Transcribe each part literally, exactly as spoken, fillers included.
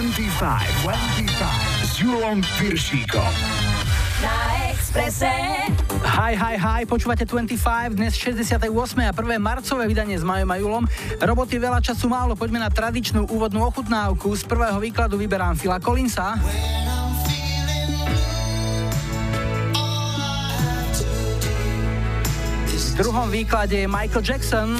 dvadsaťpäť s Júlom Pyršíkom. Na Expresse. Hi, hi, hi, počúvate dvadsaťpäť, dnes šesťdesiate ôsme a prvé marcové vydanie s Majom a Julom. Roboty veľa, času málo, poďme na tradičnú úvodnú ochutnávku. Z prvého výkladu vyberám Phila Collinsa. V druhom výklade je Michael Jackson.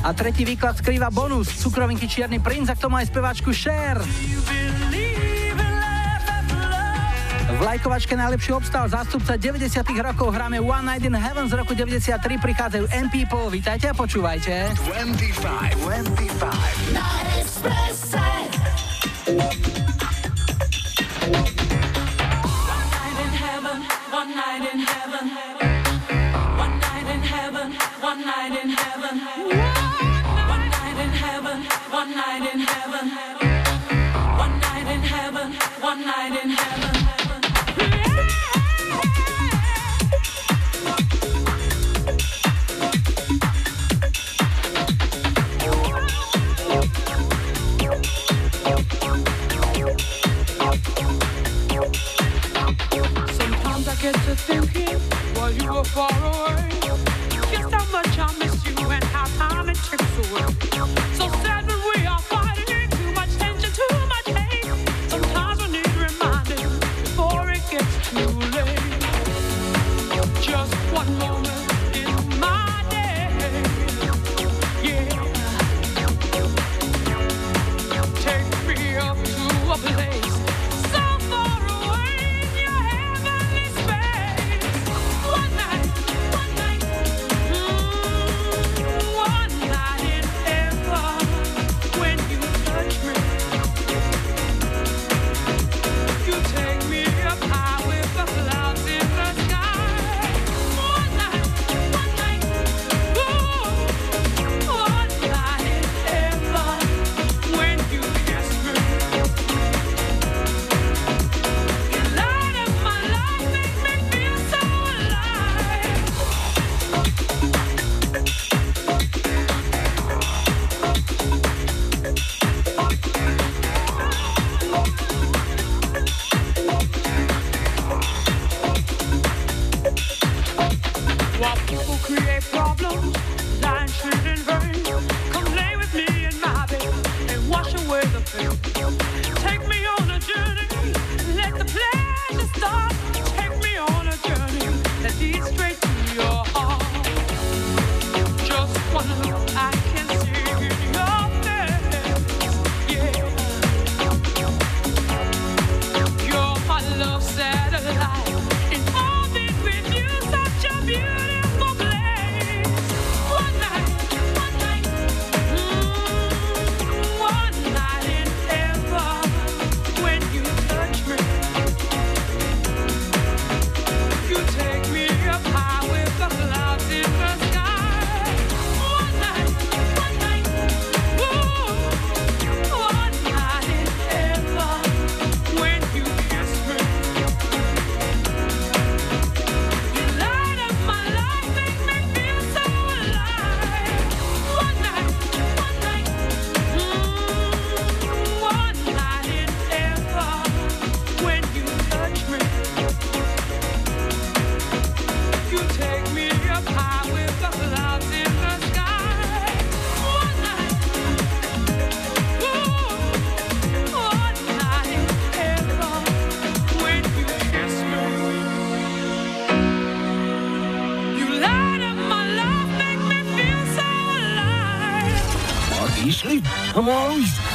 A tretí výklad skrýva bonus, cukrovinky Čierny princ a k tomu aj speváčku Cher. V lajkovačke najlepšie obstál zástupca deväťdesiatych rokov, hráme One Night in Heaven z roku deväťdesiattri, prichádzajú M-People, vítajte a počúvajte. dvadsaťpäť, dvadsaťpäť na Expresse. One night in heaven, one night in heaven, one night in heaven, one night in heaven, one night in heaven, one night in heaven, one night in heaven, one night in heaven. Thinking while you were far away, just how much I miss you and how time it takes away. So sad when we are fighting, too much tension, too much hate. Sometimes I need reminding before it gets too late. Just one moment in my day, yeah. Take me up to a place.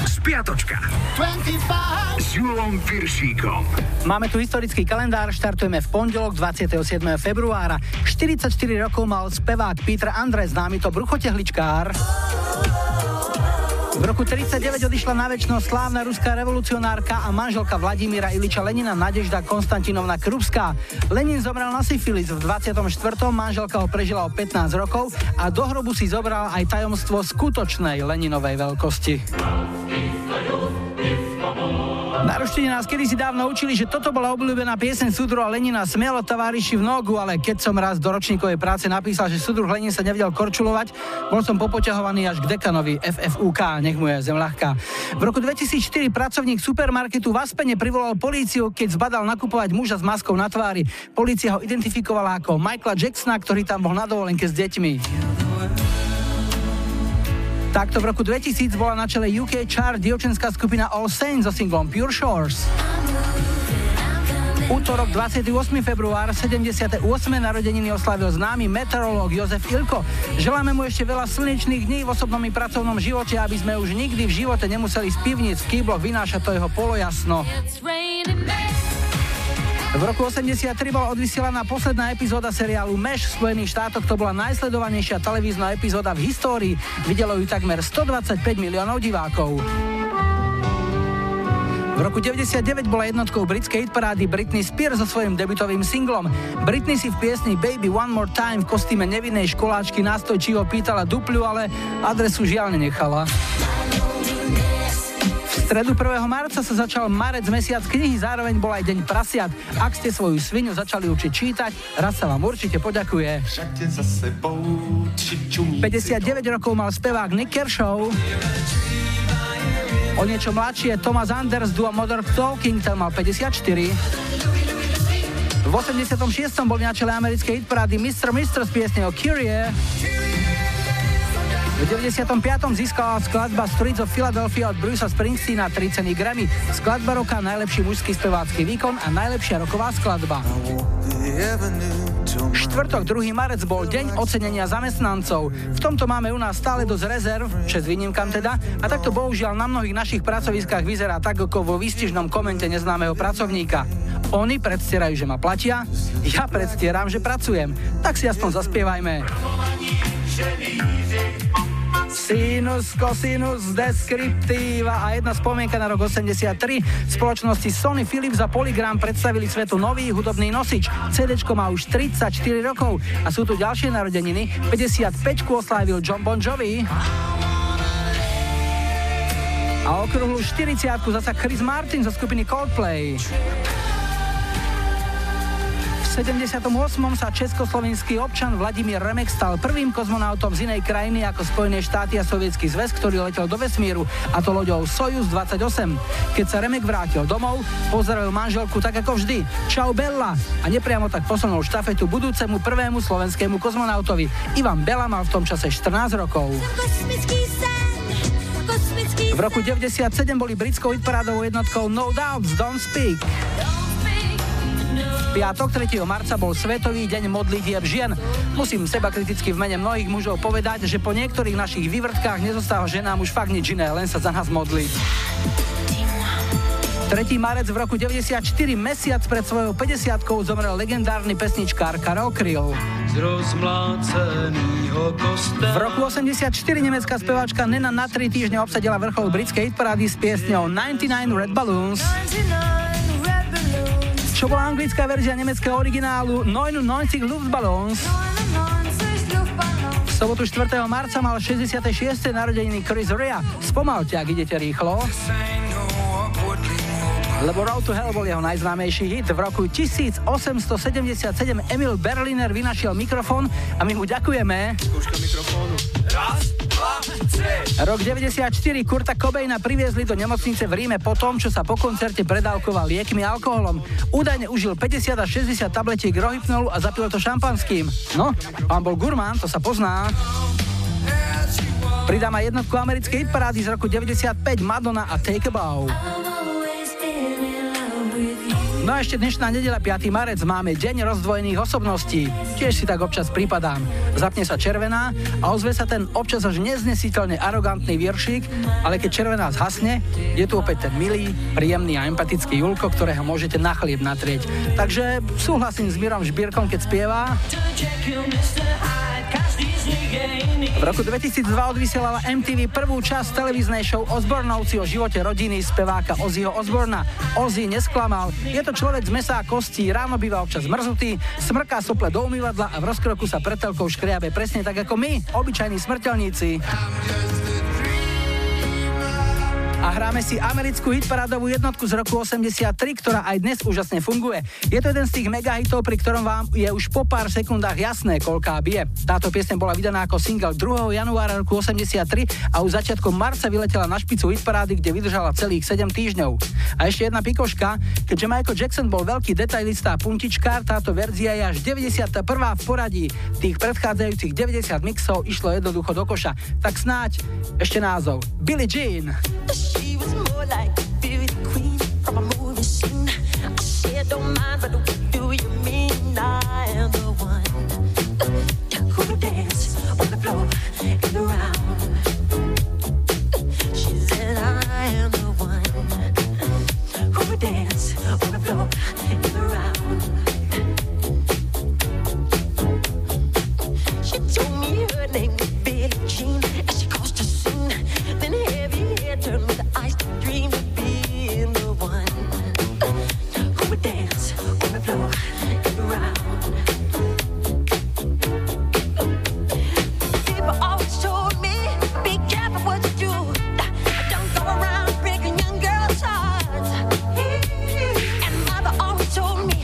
Spiatočka dvadsaťpäť s Júlom Pyršíkom. Máme tu historický kalendár, štartujeme v pondelok dvadsiateho siedmeho februára. štyridsaťštyri rokov mal spevák Peter André, známy to bruchotehličkár. V roku tridsaťdeväť odišla na večnosť slávna ruská revolucionárka a manželka Vladimíra Iliča Lenina Nadezhda Konstantinovna Krupskaya. Lenin zomrel na syfilis v dvadsiatom štvrtom manželka ho prežila o pätnásť rokov a do hrobu si zobral aj tajomstvo skutočnej Leninovej veľkosti. Na ruštine nás kedysi dávno učili, že toto bola obľúbená pieseň súdruha Lenina, smelo továriši v nogu, ale keď som raz do ročníkovej práce napísal, že súdruh Lenin sa nevedel korčulovať, bol som popoťahovaný až k dekanovi ef ef ú ká, nech mu je zem ľahká. V roku dvetisícštyri pracovník supermarketu v Aspene privolal políciu, keď zbadal nakupovať muža s maskou na tvári. Polícia ho identifikovala ako Michaela Jacksona, ktorý tam bol na dovolenke s deťmi. Takto v roku dvetisíc bola na čele ú ká chart dievčenská skupina All Saints so singlom Pure Shores. Útorok dvadsiateho ôsmeho februára sedemdesiate ôsme narodeniny oslavil známy meteorológ Jozef Ilko. Želáme mu ešte veľa slnečných dní v osobnom i pracovnom živote, aby sme už nikdy v živote nemuseli z pivnic v kýbloch vynášať to jeho polojasno. V roku osemdesiattri bola odvysielaná posledná epizóda seriálu MASH v Spojených štátoch. To bola najsledovanejšia televízna epizóda v histórii. Videlo ju takmer stodvadsaťpäť miliónov divákov. V roku deväťdesiatdeväť bola jednotkou britskej hitparády Britney Spears so svojím debutovým singlom. Britney si v piesni Baby One More Time v kostýme nevinnej školáčky nástojčivo pýtala dupľu, ale adresu žiaľ nenechala. V stredu prvého marca sa začal marec, mesiac knihy, zároveň bol aj deň prasiat. Ak ste svoju svinu začali učiť čítať, raz sa vám určite poďakuje. päťdesiatdeväť rokov mal spevák Nick Kershaw. O niečo mladšie Thomas Anders, duo Modern Talking, tam mal päťdesiatštyri. V osemdesiatom šiestom bol na čele americkej hitparády mister Mister s piesňou Kyrie. V deväťdesiatom piatom získala skladba Streets of Philadelphia od Brucea Springsteena tri ceny Grammy. Skladba roka, najlepší mužský spevácky výkon a najlepšia roková skladba. Štvrtok druhý marec bol deň ocenenia zamestnancov. V tomto máme u nás stále dosť rezerv, čest výnimkám teda, a takto bohužiaľ na mnohých našich pracoviskách vyzerá tak, ako vo výstižnom komente neznámeho pracovníka. Oni predstierajú, že ma platia, ja predstieram, že pracujem. Tak si aspoň zaspievajme. Sinus, kosinus, deskriptíva a jedna spomienka na rok osemdesiattri. Spoločnosti Sony, Philips a Polygram predstavili svetu nový hudobný nosič. CDčko má už tridsaťštyri rokov a sú tu ďalšie narodeniny. päťdesiatpäťku oslávil John Bon Jovi. A okrúhlu štyridsiatku zasa Chris Martin zo skupiny Coldplay. V sedemdesiatom ôsmom sa československý občan Vladimír Remek stal prvým kozmonautom z inej krajiny ako Spojené štáty a Sovietský zväz, ktorý letel do vesmíru, a to loďou Soyuz dvadsaťosem. Keď sa Remek vrátil domov, pozdravil manželku tak ako vždy. Čau Bella! A nepriamo tak posunul štafetu budúcemu prvému slovenskému kozmonautovi. Ivan Bella mal v tom čase štrnásť rokov. V roku deväťdesiatsedem boli britskou hitparádovou jednotkou No Doubt s Don't Speak. Piatok tretieho marca bol Svetový deň modlitieb žien. Musím seba kriticky v mene mnohých mužov povedať, že po niektorých našich vývrtkách nezostáva ženám už fakt nič iné, len sa za nás modliť. tretieho marec v roku deväťdesiatštyri, mesiac pred svojou päťdesiatkou, zomrel legendárny pesničkár Karel Kryl. V roku osemdesiatštyri nemecká speváčka Nena na tri týždne obsadila vrchol britskej hitparády s piesňou deväťdesiatdeväť Red Balloons. Čo bola anglická verzia nemeckého originálu deväťdesiatdeväť Luftballons. V sobotu štvrtého marca mal šesťdesiate šieste narodeniny Chris Rea. Spomalte, ak idete rýchlo, lebo Road to Hell bol jeho najznámejší hit. V roku tisícosemstosedemdesiatsedem Emil Berliner vynašiel mikrofón a my mu ďakujeme. Skúška mikrofónu. Raz, dva, tri. Rok deväťdesiatštyri Kurta Cobaina priviezli do nemocnice v Ríme po tom, čo sa po koncerte predávkoval liekmi a alkoholom. Údajne užil päťdesiat až šesťdesiat tabletiek rohypnolu a zapil to šampanským. No, pán bol gurmán, to sa pozná. Pridám aj jednotku americkej hitparády z roku deväťdesiatpäť, Madonna a Take a Bow. No a ešte dnešná nedeľa piaty marec máme deň rozdvojených osobností. Tiež si tak občas pripadám. Zapne sa červená a ozve sa ten občas až neznesiteľne arogantný vieršik, ale keď červená zhasne, je tu opäť ten milý, príjemný a empatický Julko, ktorého môžete na chlieb natrieť. Takže súhlasím s Mirom Žbírkom, keď spieva. V roku dvetisícdva odvysielala em té vé prvú časť televíznej show Osbornovci o živote rodiny speváka Ozzyho Osborna. Ozzy nesklamal. Je to človek z mesa a kostí, ráno býva občas mrzutý, smrká sople do umývadla a v rozkroku sa pretelkou škriabe presne tak ako my, obyčajní smrteľníci. A a hráme si americkú hitparádovú jednotku z roku osemdesiattri, ktorá aj dnes úžasne funguje. Je to jeden z tých megahitov, pri ktorom vám je už po pár sekundách jasné, koľká bije. Táto pieseň bola vydaná ako single druhého januára roku osemdesiattri a už začiatkom marca vyletela na špicu hitparády, kde vydržala celých sedem týždňov. A ešte jedna pikoška, keďže Michael Jackson bol veľký detailista a puntičkár, táto verzia je až deväťdesiatjeden v poradí. Tých predchádzajúcich deväťdesiat mixov išlo jednoducho do koša. Tak snáď ešte názov Billie Jean. She was more like a beauty queen from a movie scene. I said, don't mind, but what do you mean? I am the one who will dance on the floor and around. She said, I am the one who will dance on the floor and around. She told me her name was Billie Jean. Turn with the ice to dream of being the one who would dance on the floor and around. People always told me, be careful what you do. Don't go around breaking young girls' hearts. And mother always told me,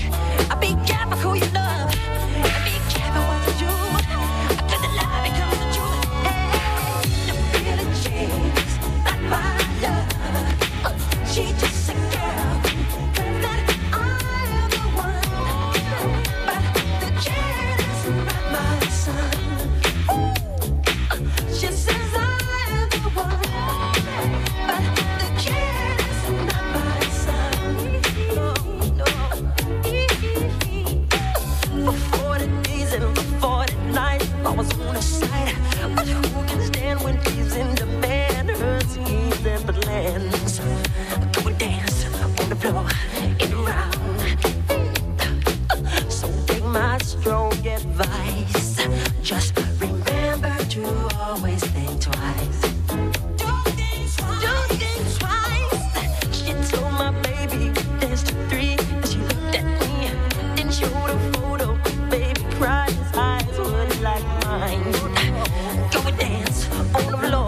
be careful who you love. Be careful what you do. After the love becomes the truth. And the feeling changes. My love, she just a girl, that I am the one, but the kid is not my son. Ooh, she says I am the one, but the kid is not my son. No, no. For forty days and for forty nights, I was on her side, but who can stand when she's in demand? And plans. Come and dance on the floor and around. So take my strong advice. Just remember to always think twice. Do things twice. Do things twice. She told my baby we danced to three. And she looked at me. Then she showed a photo. Baby cried. His eyes were like mine. Go and dance on the floor.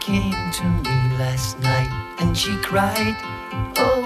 Came to me last night and she cried, oh.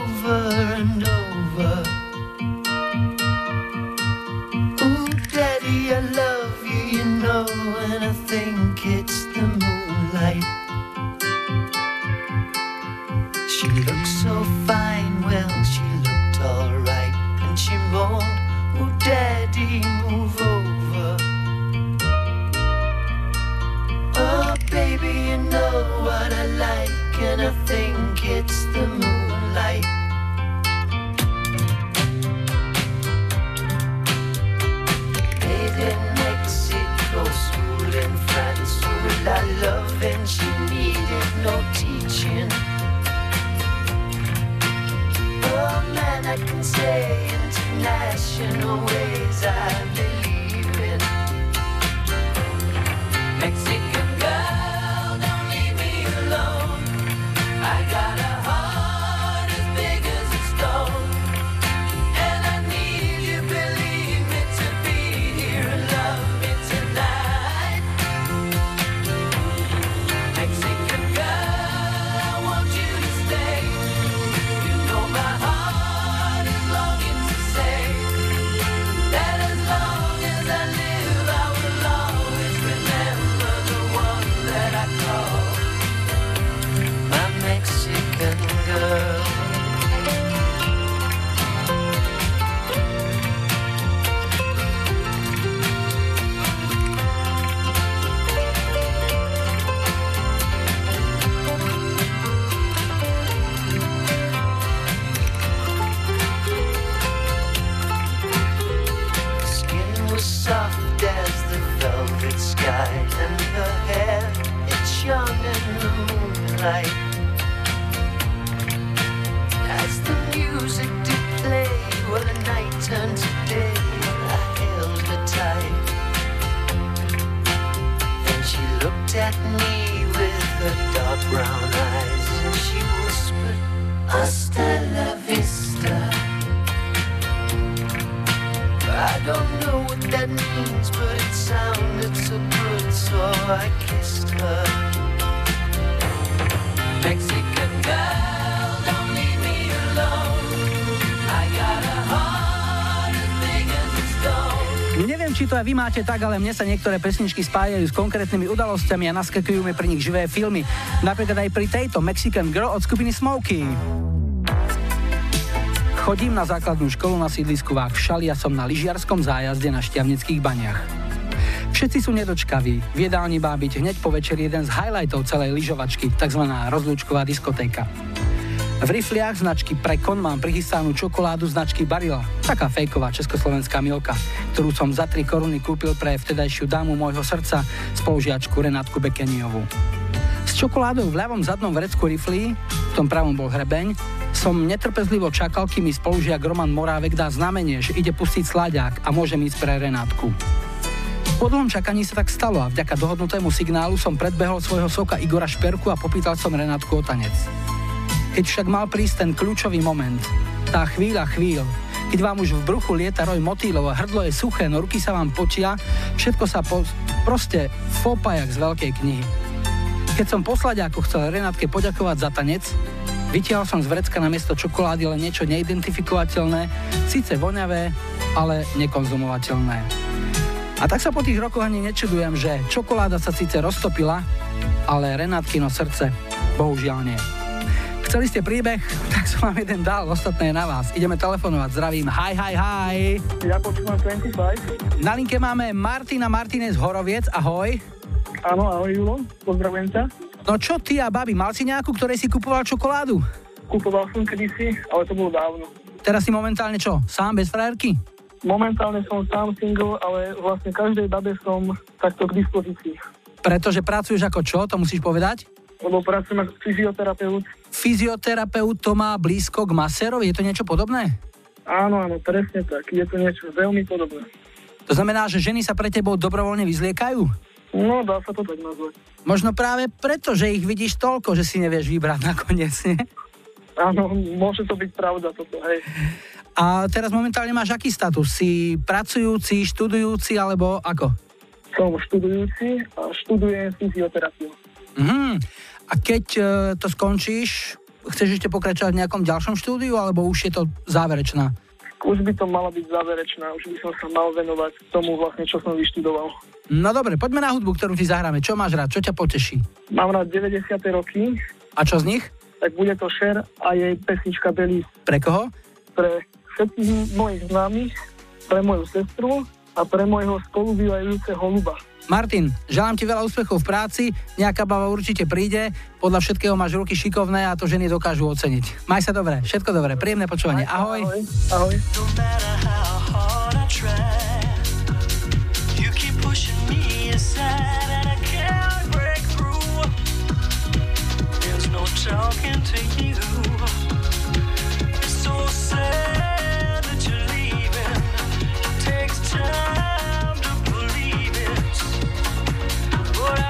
Vy máte tak, ale mne sa niektoré pesničky spájajú s konkrétnymi udalosťami a naskakujú mi pre nich živé filmy. Napríklad aj pri tejto Mexican Girl od skupiny Smoky. Chodím na základnú školu na sídlisku Vách, šalia som na lyžiarskom zájazde na Šťavnických baniach. Všetci sú nedočkaví. V jedálni má byť hneď po večeri jeden z highlightov celej lyžovačky, takzvaná rozlúčková diskotéka. V rifliach značky Prekon mám prichystanú čokoládu značky Barilla, taká fejková československá milka, ktorú som za tri koruny kúpil pre vtedajšiu dámu môjho srdca, spolužiačku Renátku Bekeniovú. S čokoládou v ľavom zadnom vrecku riflí, v tom pravom bol hrebeň, som netrpezlivo čakal, kým mi spolužiak Roman Morávek dá znamenie, že ide pustiť sláďák a môžem ísť pre Renátku. Po dlhom čakaní sa tak stalo a vďaka dohodnutému signálu som predbehol svojho soka Igora Šperku a popýtal som Renátku o tanec. Keď však mal prísť ten kľúčový moment, tá chvíľa chvíľ, keď vám už v bruchu lieta roj motýlov a hrdlo je suché, no ruky sa vám potia, všetko sa po... proste fópajak z veľkej knihy. Keď som po slaďáku chcel Renátke poďakovať za tanec, vytiahol som z vrecka namiesto čokolády len niečo neidentifikovateľné, síce voňavé, ale nekonzumovateľné. A tak sa po tých rokoch ani nečudujem, že čokoláda sa síce roztopila, ale Renátkino srdce bohužiaľ nie. Chceli ste príbeh, tak som vám jeden dal, ostatné je na vás. Ideme telefonovať, zdravím, hi, hi, hi. Ja počúvam dvadsaťpäť. Na linke máme Martina Martinez Horoviec, ahoj. Áno, ahoj Julo, pozdravujem ťa. No čo ty a babi, mal si nejakú, ktorej si kupoval čokoládu? Kupoval som kedysi, ale to bolo dávno. Teraz si momentálne čo, sám bez frajerky? Momentálne som sám single, ale vlastne každej babe som takto k dispozícii. Pretože pracuješ ako čo, to musíš povedať? Lebo pracujem ako fyzioterapeut. Fyzioterapeut, to má blízko k masérovi, je to niečo podobné? Áno, áno, presne tak, je to niečo veľmi podobné. To znamená, že ženy sa pre tebou dobrovoľne vyzliekajú? No, dá sa to tak nazvať. Možno práve preto, že ich vidíš toľko, že si nevieš vybrať nakoniec, nie? Áno, môže to byť pravda toto, hej. A teraz momentálne máš aký status? Si pracujúci, študujúci, alebo ako? Som študujúci a študujem fyzioterapiu. Mhm. A keď e, to skončíš, chceš ešte pokračovať v nejakom ďalšom štúdiu, alebo už je to záverečná? Už by to mala byť záverečná, už by som sa mal venovať tomu vlastne, čo som vyštudoval. No dobre, poďme na hudbu, ktorú ti zahráme. Čo máš rád, čo ťa poteší? Mám rád deväťdesiate roky. A čo z nich? Tak bude to Cher a jej pesnička Belize. Pre koho? Pre všetkých mojich známych, pre moju sestru a pre mojho spolubývajúceho Luba. Martin, želám ti veľa úspechov v práci, nejaká bava určite príde, podľa všetkého máš ruky šikovné a to ženy dokážu oceniť. Maj sa dobre, všetko dobre, príjemné počúvanie, ahoj. Ahoj. Ahoj. What?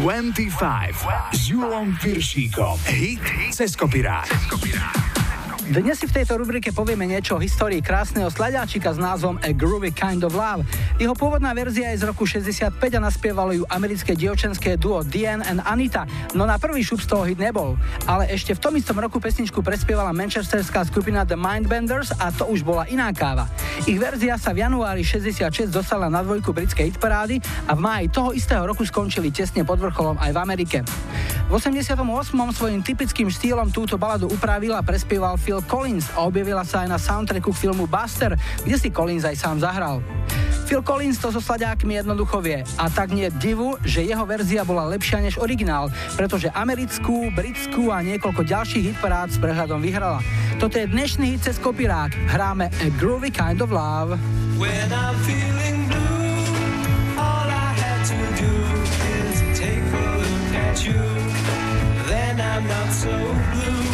dvadsaťpäť s Júlom Pyršíkom. Hit cez kopirát. Dnes si v tejto rubrike povieme niečo o histórii krásneho sladáčika s názvom A Groovy Kind of Love. Jeho pôvodná verzia je z roku šesťdesiatpäť a naspievalo ju americké dievčenské duo Diane and Anita, no na prvý šup z toho hit nebol. Ale ešte v tom istom roku pesničku prespievala manchesterská skupina The Mindbenders a to už bola iná káva. Ich verzia sa v januári šesťdesiatšesť dostala na dvojku britskej hitparády a v máji toho istého roku skončili tesne pod vrcholom aj v Amerike. V osemdesiatom ôsmom svojím typickým štýlom túto baladu upravil a prespieval Phil Collins a objavila sa aj na soundtracku k filmu Buster, kde si Collins aj sám zahral. Phil Collins to so sladákmi jednoducho vie a tak nie divu, že jeho verzia bola lepšia než originál, pretože americkú, britskú a niekoľko ďalších hitparád s prehľadom vyhrala. Toto je dnešný hit cez kopirák. Hráme A Groovy Kind of Love. When I'm feeling blue, all I had to do is take a look at you. Then I'm not so blue.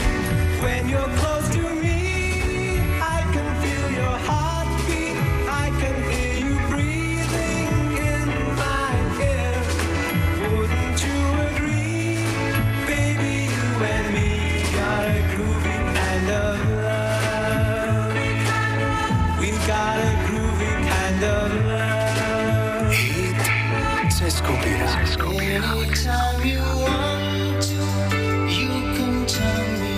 When you're close to me, I can feel your heartbeat. I can hear you breathing in my ear. Wouldn't you agree? Baby, you and me got a groovy kind of love. We got a groovy kind of love. Hit cez kopirát. Anytime you want to, you can tell me.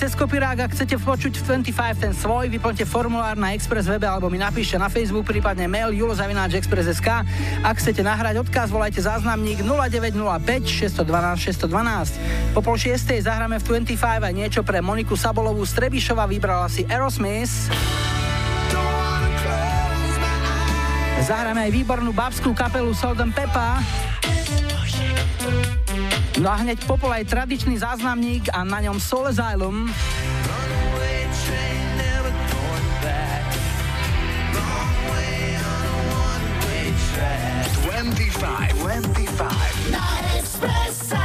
Cez kopirák, ak chcete počuť dvadsaťpäť ten svoj, vyplňte formulár na Express webe alebo mi napíšte na Facebook, prípadne mail julo zavináč express bodka es ká. Ak chcete nahrať odkaz, volajte záznamník nula deväť nula päť šesť jedna dva šesť jedna dva. Po pol šiestej zahráme v dvadsaťpäť a niečo pre Moniku Sabolovú z Trebišova, vybrala si Aerosmith. Zahráme aj výbornú babskú kapelu Salt and Pepper. No a hneď popol aj tradičný záznamník a na ňom Soul Asylum. dvadsaťpäť, dvadsaťpäť na Expresse.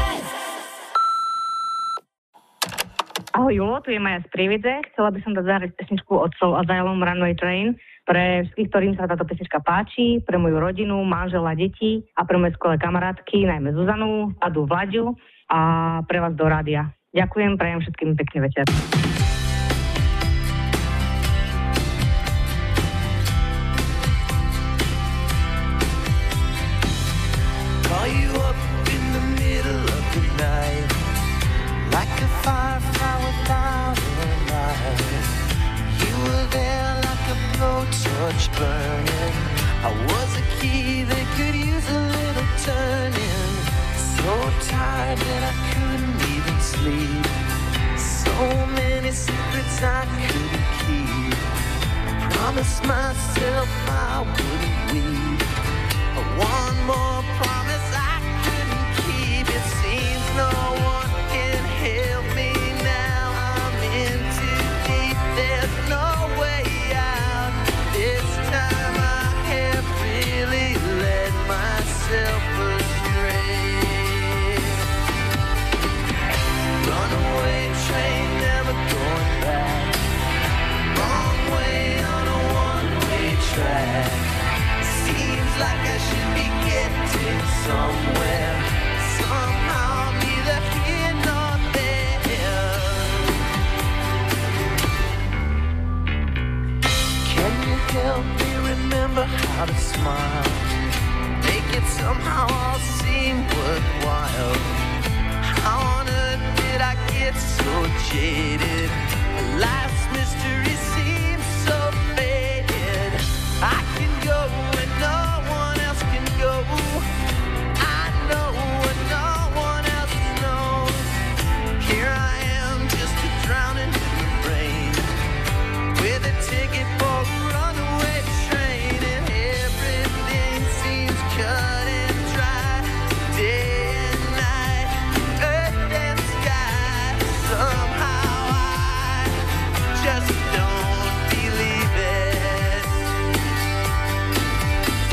Ahoj Julo, tu je Maja z Prievidze. Chcela by som dať zahrať pesničku od Soul Asylum Runaway Train pre všetkých, ktorým sa táto pesnička páči, pre moju rodinu, manžela, deti a pre moje skvelé kamarátky, najmä Zuzanu, Adu, Vlaďu a pre vás do rádia. Ďakujem, prajem všetkým pekný večer. Burning I was a key that could use a little turning. So tired that I couldn't even sleep. So many secrets I couldn't keep. I promised myself I wouldn't weep. One more promise I couldn't keep. It seems no one can help me now. I'm in too deep. There's no way out. This time I have really led myself astray. Runaway train, never going back. Wrong way on a one-way track. Like I should be getting somewhere. Somehow I'm neither here nor there. Can you help me remember how to smile? Make it somehow all seem worthwhile. How on earth did I get so jaded? Life's mystery seems so faded. I can go and know I know what no one else knows. Here I am, just a drowning in the rain, with a ticket for a runaway train, and everything seems cut and dry. Day and night, earth and sky. Somehow I just don't believe it. Seems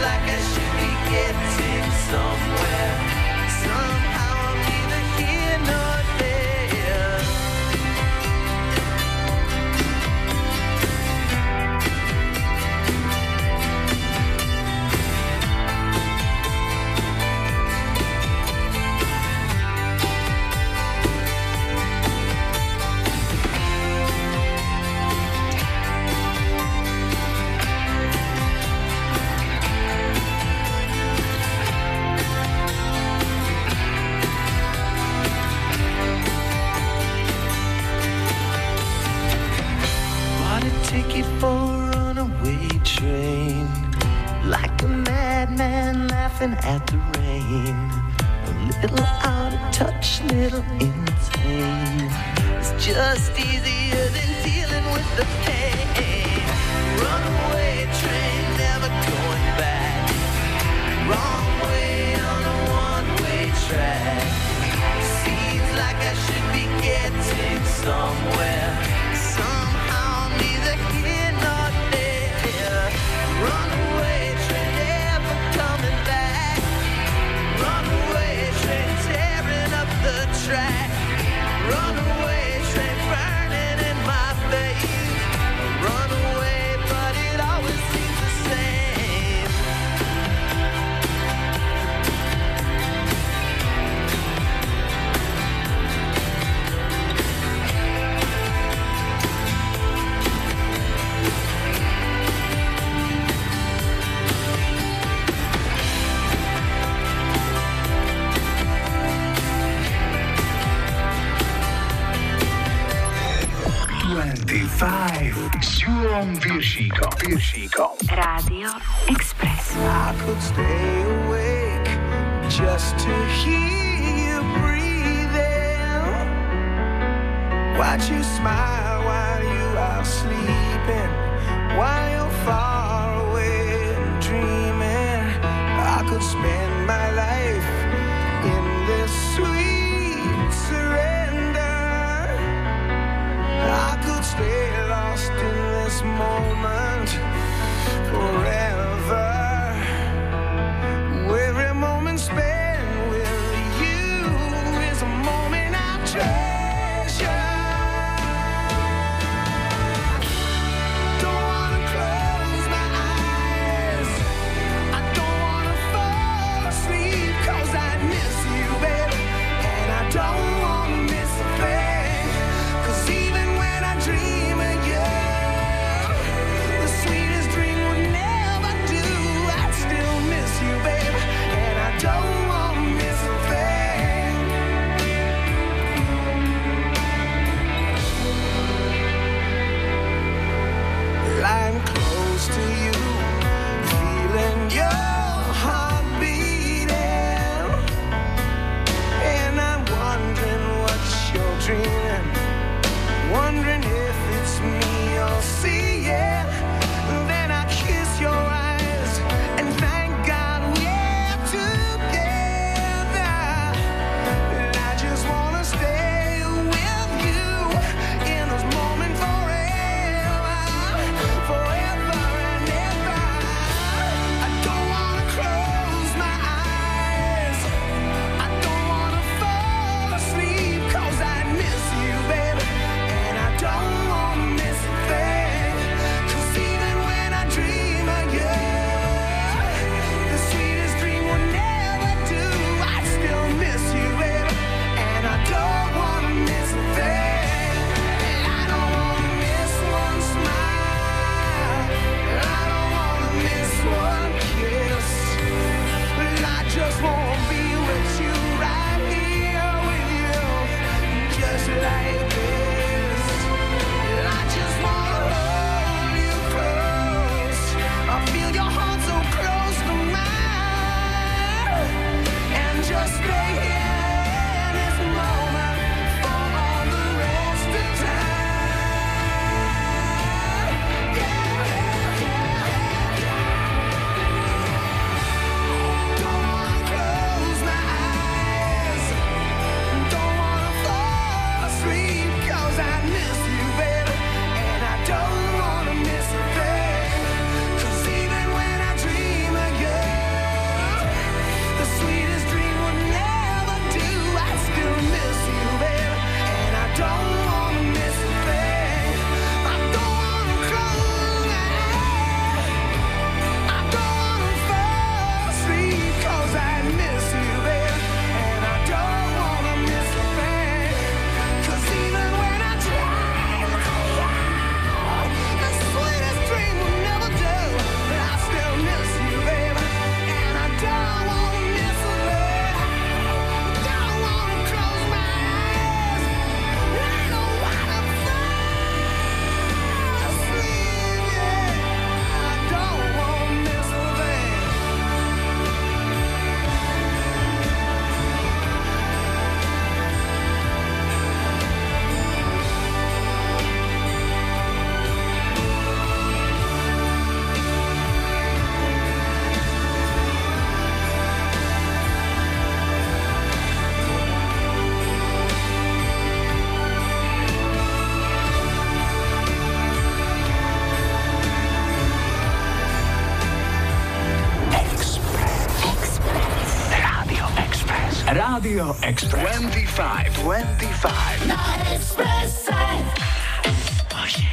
like I should be getting somewhere. Somehow I'm neither here nor there. Ticket for a runaway train. Like a madman laughing at the rain. A little out of touch, little insane. It's just easier than dealing with the pain. Runaway train, never going back. Wrong way on a one-way track. Seems like I should be getting somewhere. Somewhere. Neither here nor there. Runaway train, never coming back. Runaway train, tearing up the track. Runaway train, burning in my face. Runaway, but it always seems the same. dvadsaťpäť s Júlom Pyršíkom. Pyršíkom. Rádio Express. I could stay awake just to hear you breathing. Watch you smile while you are sleeping. While you're far away and dreaming. I could spend my life in this sweet surrender. I could stay lost in this moment forever. Every moment spent with you is a moment I treasure. Don't wanna close my eyes. I don't wanna fall asleep, 'cause I miss you, baby. And I don't wanna miss a thing, 'cause even dream of you, the sweetest dream would never Rádio Express. dvadsaťpäť, dvadsaťpäť. Na Expresse. Bože.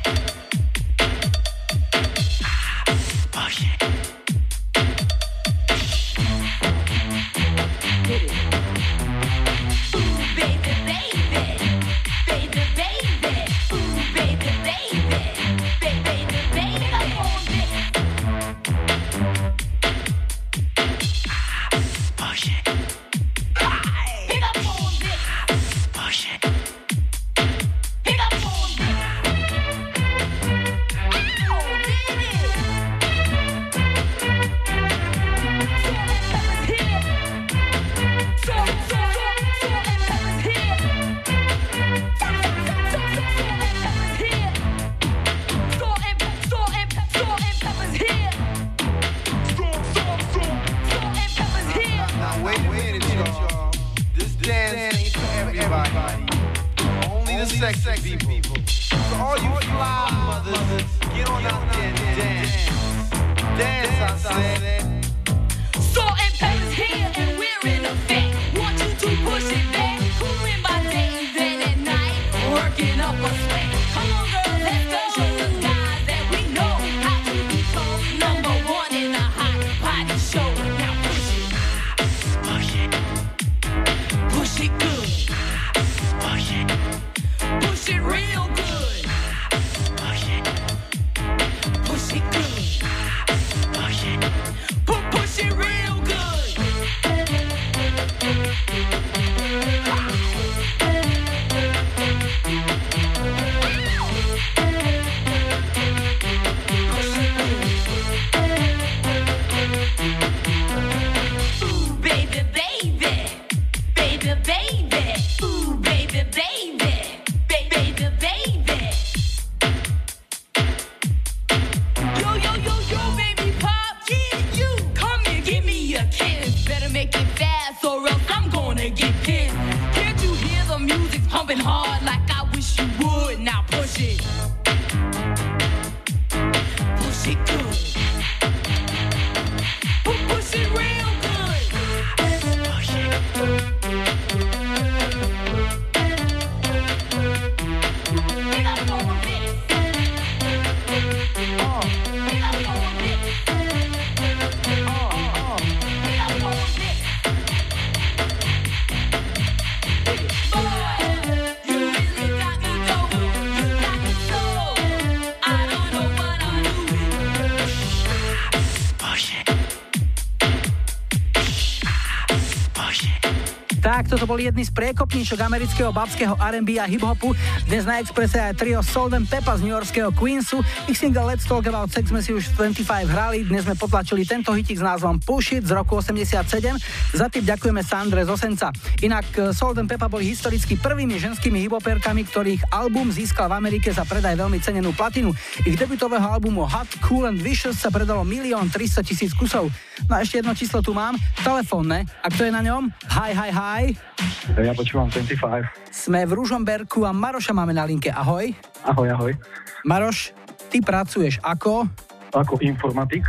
Bože. To bol jedný z priekopníčok amerického babského er end bí a hip-hopu. Dnes na Expresse aj trio Salt and Peppa z newyorského Queensu. Ich single Let's Talk About Sex sme si už v dvadsaťpäť hrali. Dnes sme potlačili tento hitík s názvom Push It z roku osemdesiatsedem. Za tým ďakujeme Sandre z Osenca. Inak Salt and Peppa boli historicky prvými ženskými hip-hoperkami, ktorých album získal v Amerike za predaj veľmi cenenú platinu. Ich debutového albumu Hot, Cool and Vicious sa predalo milión tristotisíc kusov. No a ešte jedno číslo tu mám, telefónne. A kto je na ňom? Hi, hi, hi. Ja počúvam dvadsaťpäť. Sme v Ružomberku a Maroša máme na linke. Ahoj. Ahoj, ahoj. Maroš, ty pracuješ ako? Ako informatik.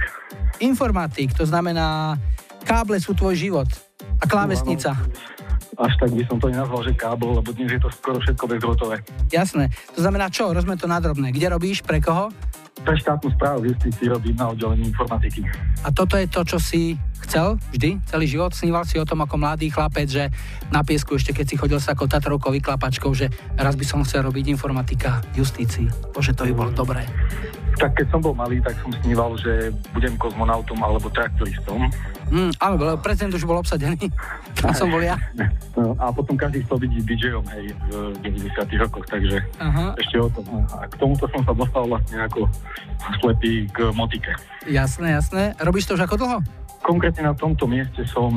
Informatik, to znamená káble sú tvoj život a klávesnica. No, až tak by som to nenazval, že kábel, lebo dnes je to skoro všetko bezrotové. Jasné. To znamená čo? Rozme to na drobné. Kde robíš? Pre koho? Pre štátnu správu justícii robím na oddelení informatiky. A toto je to, čo si chcel vždy, celý život? Sníval si o tom ako mladý chlapec, že na piesku ešte keď si chodil s takou Tatrovkou vyklapačkou, že raz by som chcel robiť informatika justícii. Bože, to by bolo dobré. Tak keď som bol malý, tak som sníval, že budem kozmonautom alebo traktoristom. Mm, áno, ale prezident už bol obsadený. Tam som bol ja. No, a potom každý chcel byť dí džejom, hej, v deväťdesiatych rokoch, takže aha, ešte o tom. A k tomuto som sa dostal vlastne ako slepý k motike. Jasné, jasné. Robíš to už ako dlho? Konkrétne na tomto mieste som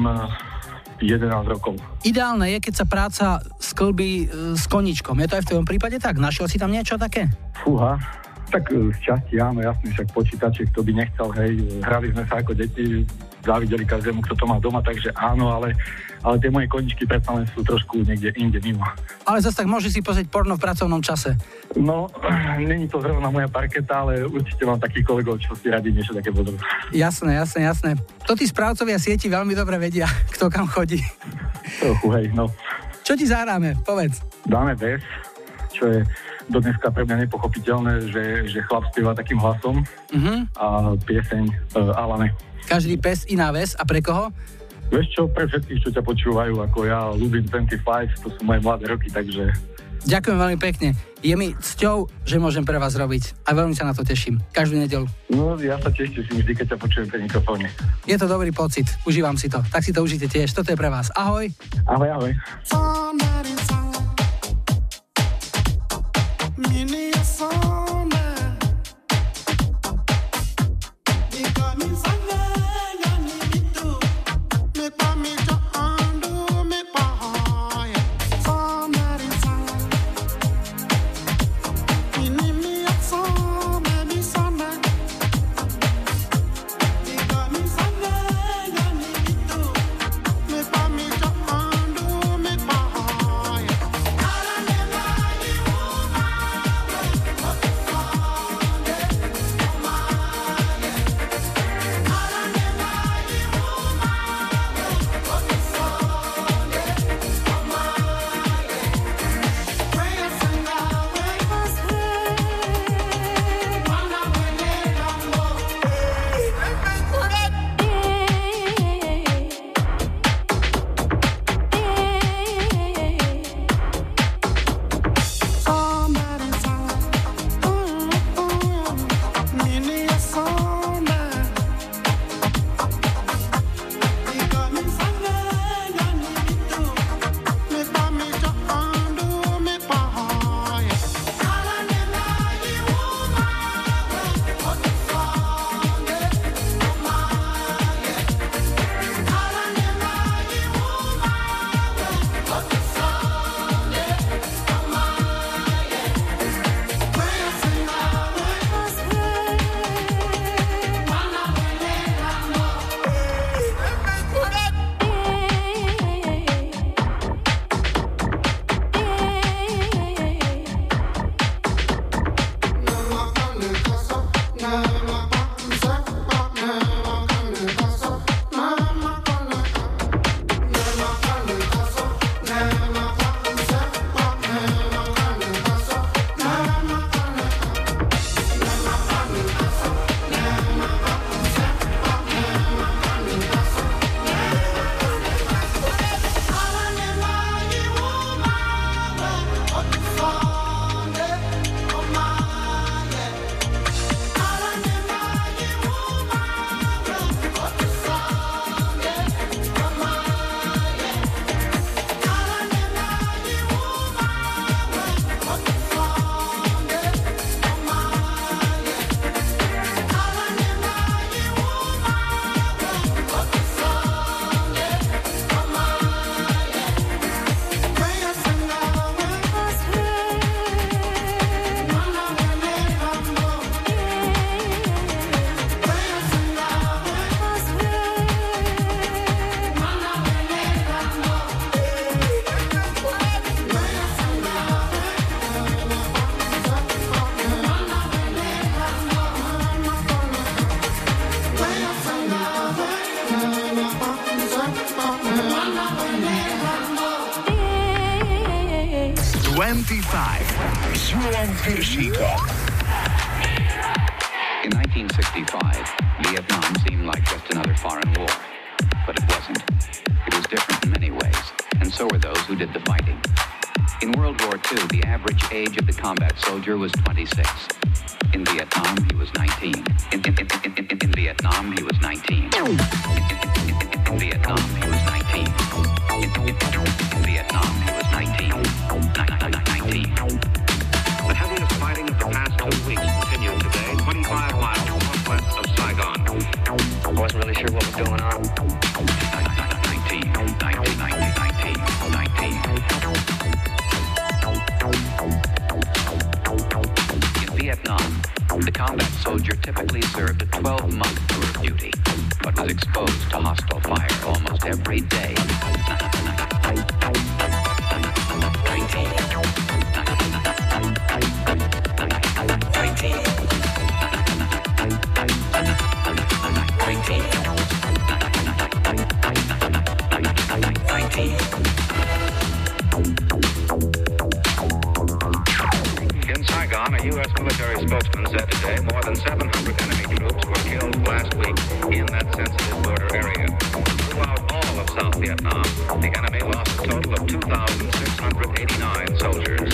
jedenásť rokov. Ideálne je, keď sa práca sklbí s koničkom. Je to aj v tvojom prípade tak? Našiel si tam niečo také? Fúha. Tak z časti áno, jasne, však počítače, kto by nechcel, hej, hrali sme sa ako deti, závideli každému, kto to má doma, takže áno, ale, ale tie moje koničky predsa len sú trošku niekde inde mimo. Ale zase tak môžeš si pozrieť porno v pracovnom čase. No, není to zrovna moja parketa, ale určite mám takých kolegov, čo si radí niečo také podobné. Jasné, jasné, jasné. To tí správcovia sieti veľmi dobre vedia, kto kam chodí. To Trochu, hej, no. Čo ti zahráme? Povedz. Dáme Bez, čo je do dneska pre mňa nepochopiteľné, že, že chlap spieva takým hlasom uh-huh. a pieseň uh, Alane. Každý pes iná ves a pre koho? Vieš čo, pre všetkých, čo ťa počúvajú, ako ja, ľúbim dvadsaťpäť, to sú moje mladé roky, takže... Ďakujem veľmi pekne. Je mi cťou, že môžem pre vás robiť a veľmi sa na to teším. Každú nedeľu. No, ja sa tiež teším vždy, keď ťa počujem pri mikrofóne. Je to dobrý pocit, užívam si to. Tak si to užite tiež, toto je pre vás. Ahoj. Ahoj, ahoj. Was twenty-six. In Vietnam, he was nineteen. In, in, in, in, in, in Vietnam, he was nineteen. In, in, in, in Vietnam, he was nineteen. In, in, in Vietnam, he was nineteen. nineteen. The heaviest fighting of the past two weeks continued today, twenty-five miles northwest of Saigon. I wasn't really sure what was going on. The combat soldier typically served a twelve-month tour of duty, but was exposed to hostile fire almost every day. nineteen. nineteen. nineteen. nineteen. nineteen. In Saigon, a U S military spokesman said today more than seven hundred enemy troops were killed last week in that sensitive border area. Throughout all of South Vietnam, the enemy lost a total of two thousand six hundred eighty-nine soldiers.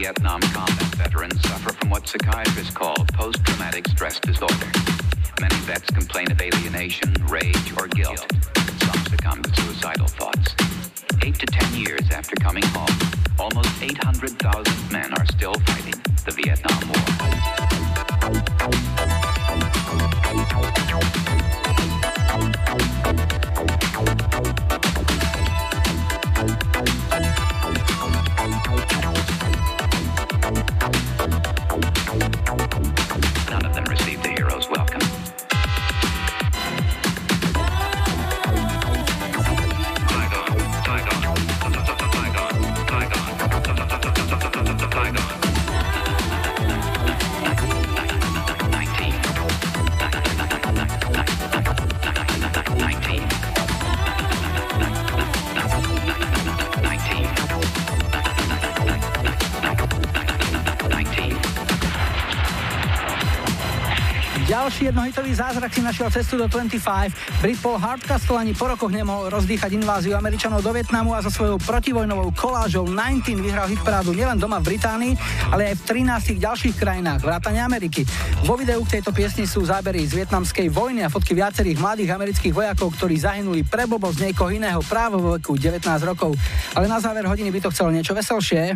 Vietnam combat veterans suffer from what psychiatrists call post-traumatic stress disorder. Many vets complain of alienation, rage, or guilt. Some succumb to suicidal thoughts. Eight to ten years after coming home, almost eight hundred thousand men are still fighting the Vietnam War. None of them received the hero's welcome. Ďalší jednohitový zázrak si našiel cestu do dvadsaťpäť. Brit Paul Hardcastle ani po rokoch nemohol rozdýchať inváziu Američanov do Vietnamu a so svojou protivojnovou kolážou devätnásť vyhral hitparádu nielen doma v Británii, ale aj v trinástich ďalších krajinách, vrátane Ameriky. Vo videu k tejto piesni sú zábery z vietnamskej vojny a fotky viacerých mladých amerických vojakov, ktorí zahynuli pre blbosť niekoho iného práve vo veku devätnásť rokov. Ale na záver hodiny by to chcelo niečo veselšie.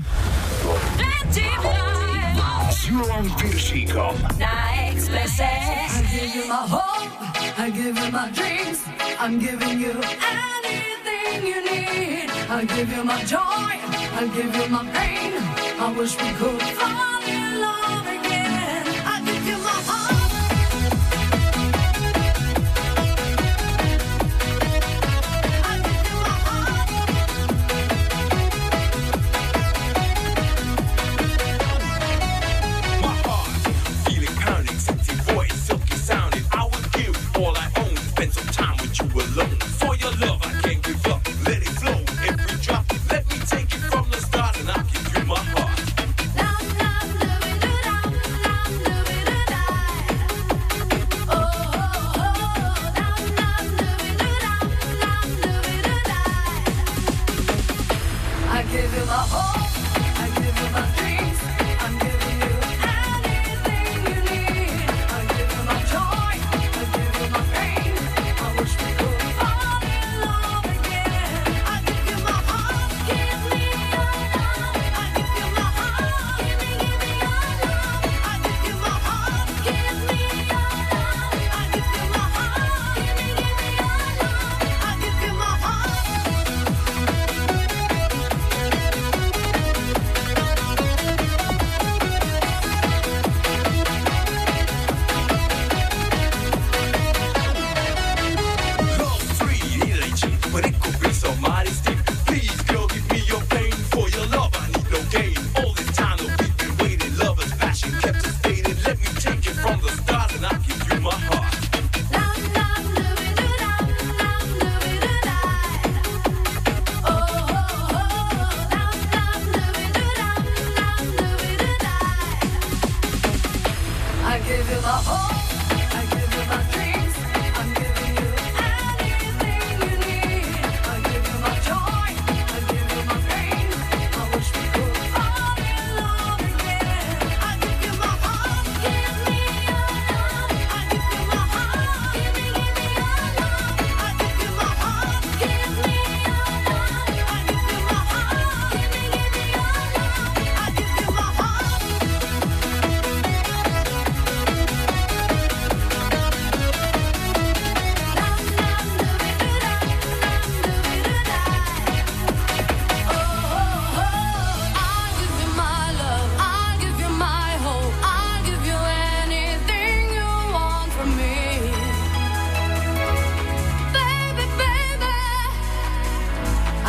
S Júlom Pyršíkom na Expresse. I give you my hope, I give you my dreams, I'm giving you anything you need. I give you my joy, I give you my pain, I wish we could fall in love again. I give you my heart.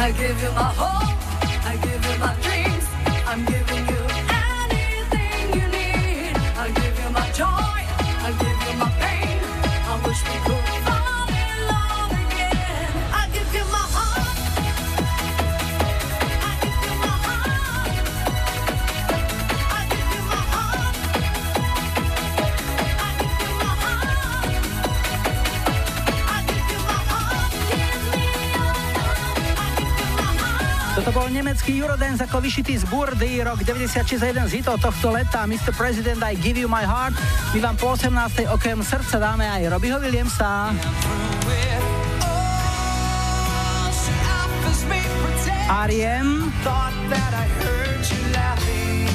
I give you my hope, I give you my dreams, I'm giving you anything you need. I give you my joy, I give you my pain, I wish we could fall in love again. I give you my heart, I give you my heart, I give you my heart, I give you my heart, I give you my heart, give me your love. Toto bol nemecký Eurodance ako vyšitý z burdy, rok deväťdesiatšesť a jeden z hitov tohto leta, mister President, I Give You My Heart. My vám po osemnástej okrem srdca dáme aj Robbieho Williamsa. er em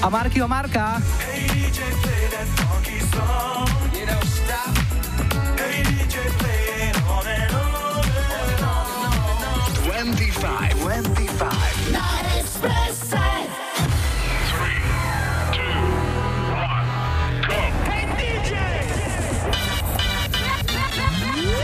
a Markyho Marka. dvadsaťpäť, dvadsaťpäť Not express it. tri, dva, jeden, go. Hey dý džej.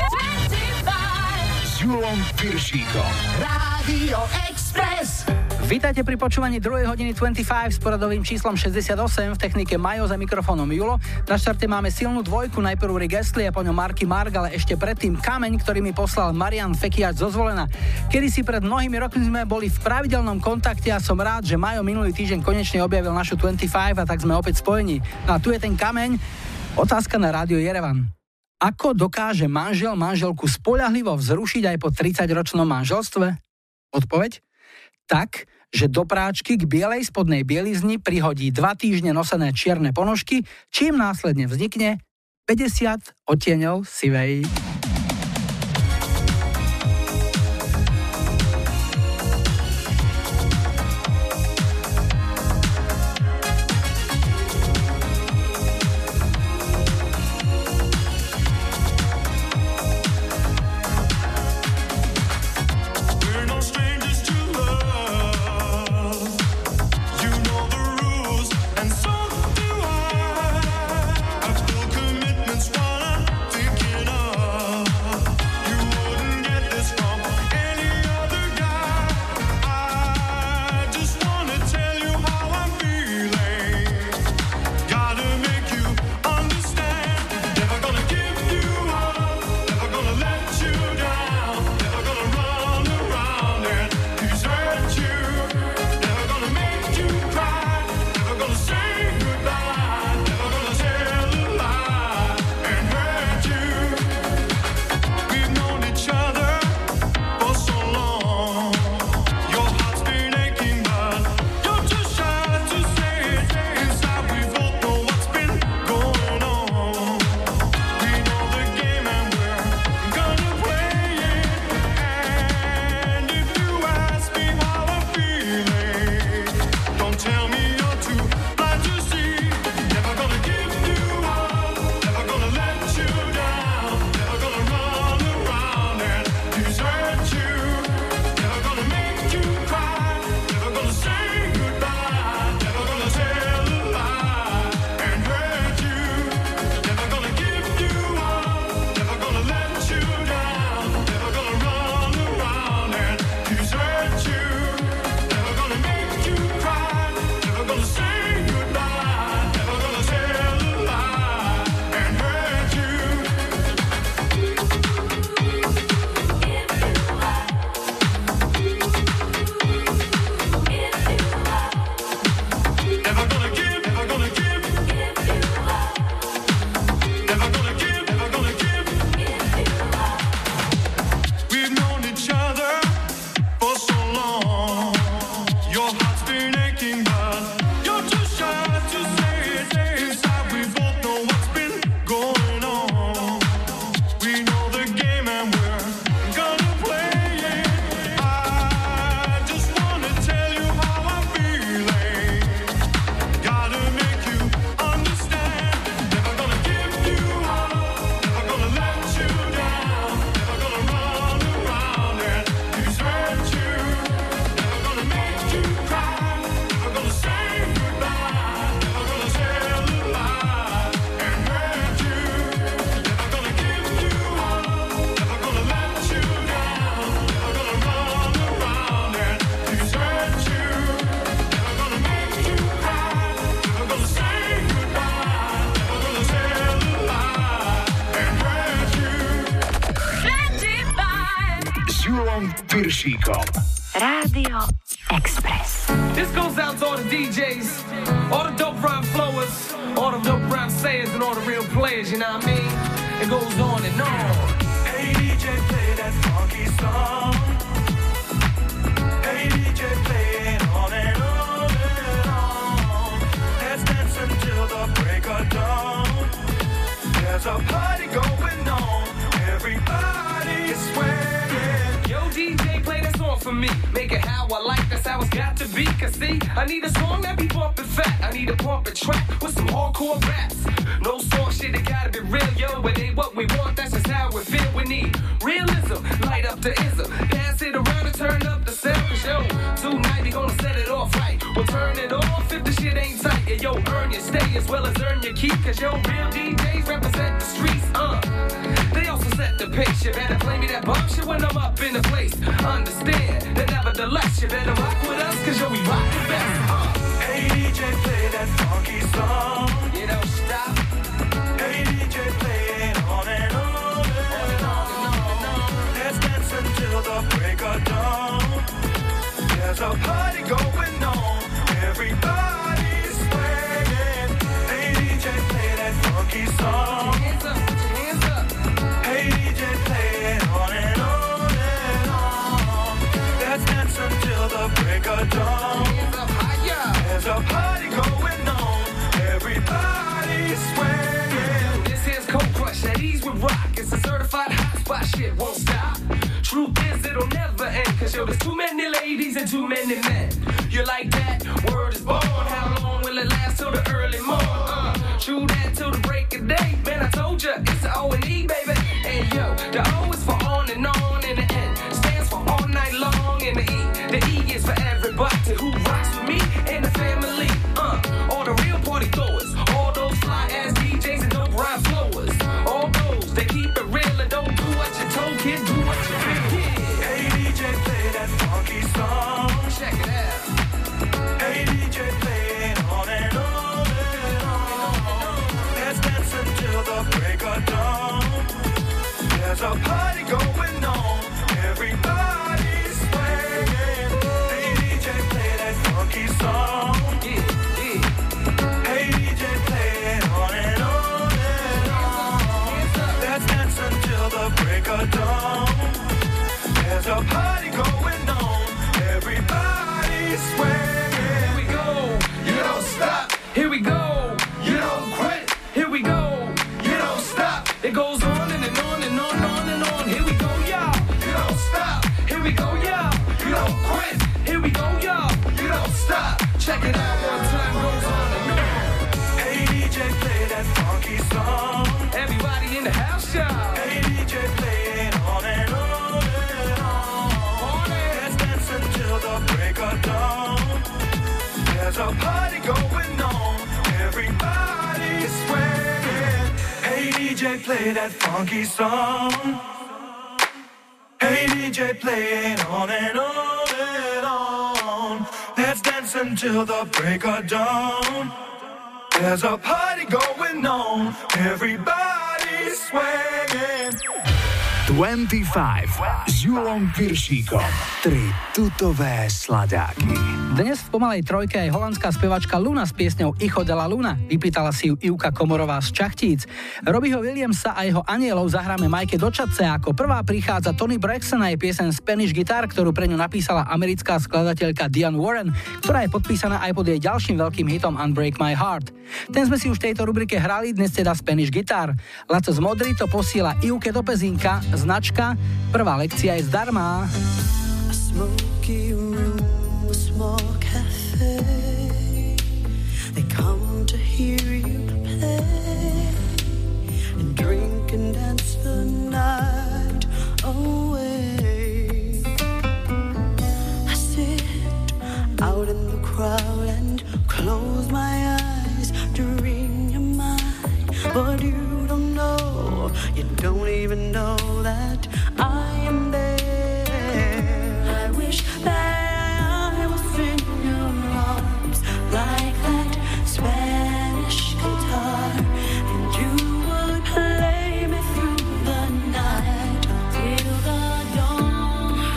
dvadsaťpäť S Júlom Pyršíkom. Radio Express. Vítajte pri počúvaní druhej hodiny dvadsaťpäť s poradovým číslom šesťdesiatosem, v technike Majo, za mikrofónom Julo. Na štarte máme silnú dvojku, najprv Rick Astley a po ňom Marky Mark, ale ešte predtým kameň, ktorý mi poslal Marian Fekiač zo Zvolena. Kedysi pred mnohými rokmi sme boli v pravidelnom kontakte a som rád, že Majo minulý týždeň konečne objavil našu dvadsaťpäť a tak sme opäť spojení. No a tu je ten kameň. Otázka na Rádio Jerevan. Ako dokáže manžel manželku spoľahlivo vzrušiť aj po tridsaťročnom manželstve? Odpoveď? Tak, že do práčky k bielej spodnej bielizni prihodí dva týždne nosené čierne ponožky, čím následne vznikne päťdesiat odtieňov sivej. Oh Júlom Pyršíkom. Rádio Express. This goes out to all the dí džejs, all the dope rhyme flowers, all the dope rhyme sayers and all the real players, you know what I mean? It goes on and on. Hey dí džej, play that funky song. Hey dí džej, play it on and on and on. Let's dance until the break of dawn. There's a party going on. Everybody is sweating. Yo dí džej, play that song for me. Make it how I like, that's how it's got to be. Cause see, I need a song that be bumpin' fat. I need a bumpin' track with some hardcore raps. No song shit, it gotta be real, yo. It ain't what we want, that's just how we feel. We need realism, light up the ism. Dance it around and turn up the sound. Cause yo, tonight we gonna set it off right. We'll turn it off if the shit ain't tight. And yo, earn your stay as well as earn your keep. Cause yo, real dí džejs represent the streets, uh they also set the pace. You better play me that bump shit when I'm up in the place. Understand that nevertheless, you better rock with us, cause yo, we rock the best. Uh. Hey dí džej, play that funky song. You don't stop. Hey dí džej, play it on and on and on and on. Let's dance until the break of dawn. There's a party going on. Everybody's swaying. Hey dí džej, play that funky song. Hands up, hands up. Hey dí džej, play it on and on. Until the break of dawn, there's a party going on. Everybody's swaying. This is Cold Crush at ease with rock. It's a certified hot spot. Shit won't stop. Truth is it'll never end. Cause yo, there's too many ladies and too many men. You're like that. Word is born. How long will it last till the early morn? Uh, true that till the break of day. Man, I told ya it's the O and E, baby. And yo, the O is for on and on and the N stands for all night long and the E. The E is for everybody who rocks with me and the family. Uh, all the real party goers, all those fly ass dí džejs and dope rhyme flowers. All those that keep it real and don't do what you're told, kid, do what you feel. Hey dí džej, play that funky song. Check it out. Hey dí džej, play it on and on and on. Let's dance until the break of dawn. There's a party going on. Everybody's swaying. Funky song, yeah, yeah. Hey dí džej, play it on and on and on. Let's dance until the break of dawn. There's a party going on. Everybody's swaying. Here we go, you don't stop. Here we go, you don't quit. Here we go, you don't stop. It goes on and, and on and on and on and on. Here we go, y'all. You don't stop. Here we go, y'all. You don't quit. Here we go, y'all. You don't stop. Check it out. One time goes on and on. Hey dí džej, play that funky song. Everybody in the house, y'all. Hey dí džej, play it on and on and on. Let's dance until the break of dawn. There's a party going on. Everybody's swaying. Hey dí džej, play that funky song. Hey dí džej, play it on and on and on. Let's dance until the break of dawn. There's a party going on. Everybody's swinging. dvadsaťpäť s Júlom Pyršíkom. Tri tutové sladáky. Dnes v Pomalej trojke aj holandská spevačka Luna s piesňou I chodela Luna. Vypýtala si ju Ivka Komorová z Čachtíc. Robbieho Williamsa a jeho anielov zahráme Majke Dočatce. Ako prvá prichádza Tony Braxton a jej pieseň Spanish Guitar, ktorú pre ňu napísala americká skladateľka Dionne Warren, ktorá je podpísaná aj pod jej ďalším veľkým hitom Unbreak My Heart. Ten sme si už v tejto rubrike hrali, dnes teda Spanish Guitar. Laco z Modry to posiela Ivke do Pezinka. Značka, prvá lekcia je zdarma. A smoky room, a small cafe. They come to hear you play and drink and dance the night away. I sit out in the crowd and close my eyes to ring your mind, but you you don't even know that I am there. I wish that I was in your arms like that Spanish guitar, and you would play me through the night till the dawn.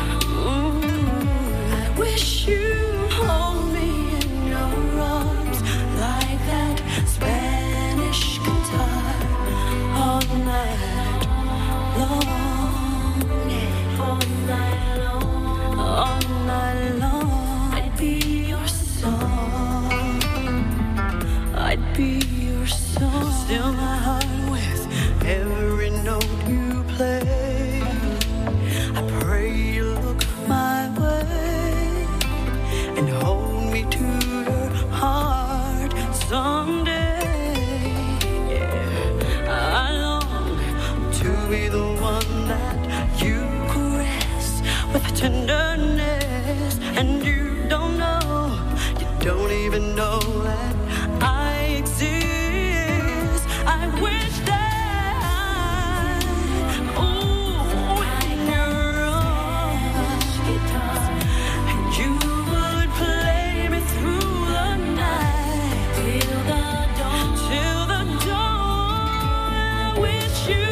tenderness, and you don't know, you don't even know that I exist. I wish that oh, I knew and you would play me through the night till the dawn, till the dawn. I wish you.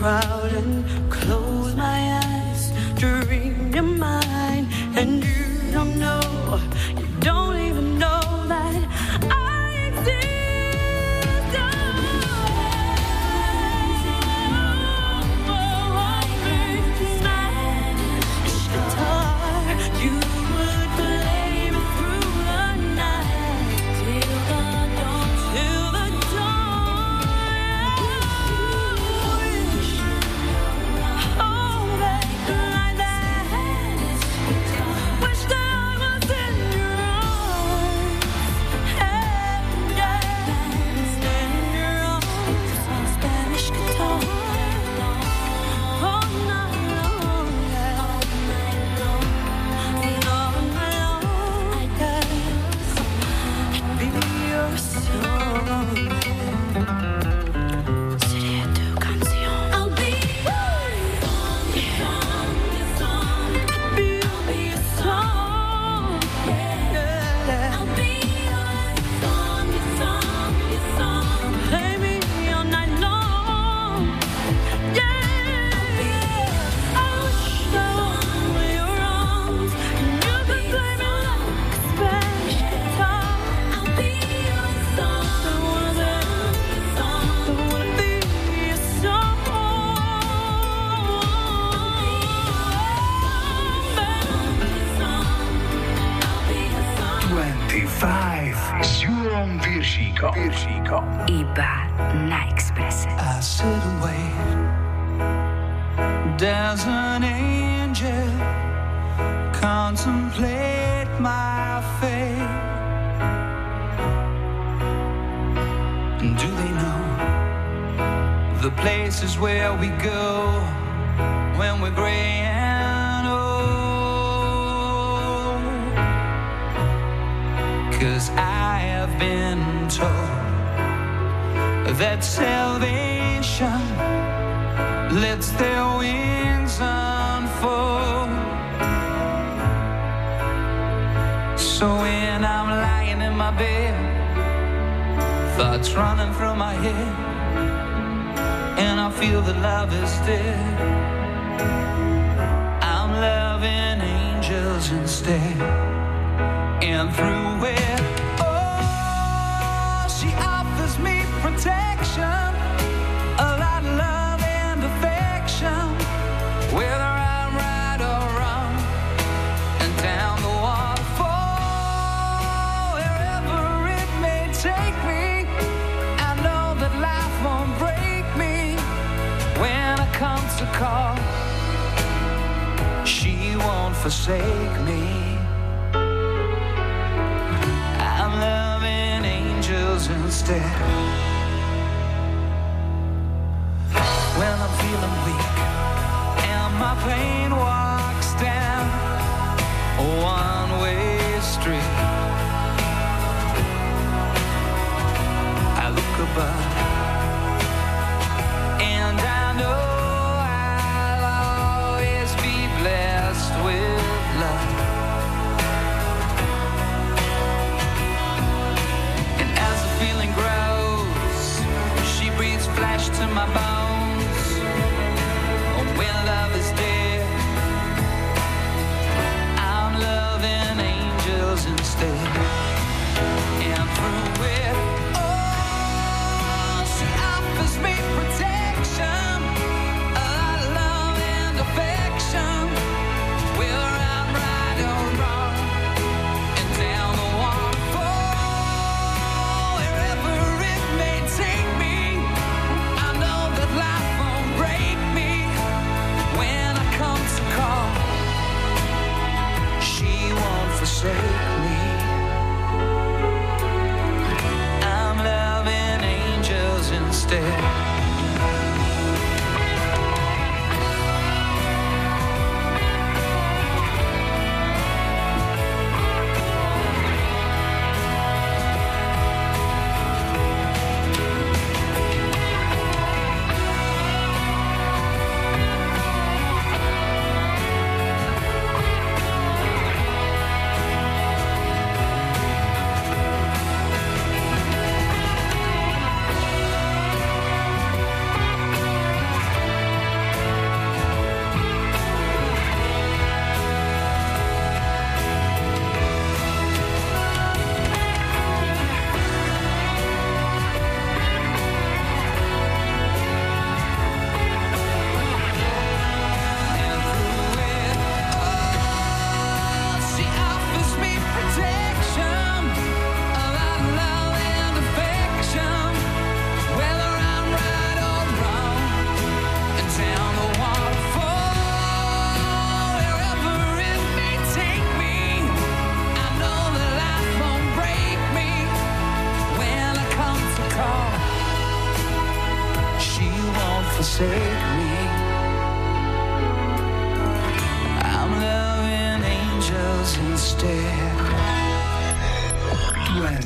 Crowd and close my eyes, dream your mind, and you don't know, you don't even know that I exist. Oh, I heard this Spanish guitar, you would play me through the night till the dawn, till the dawn.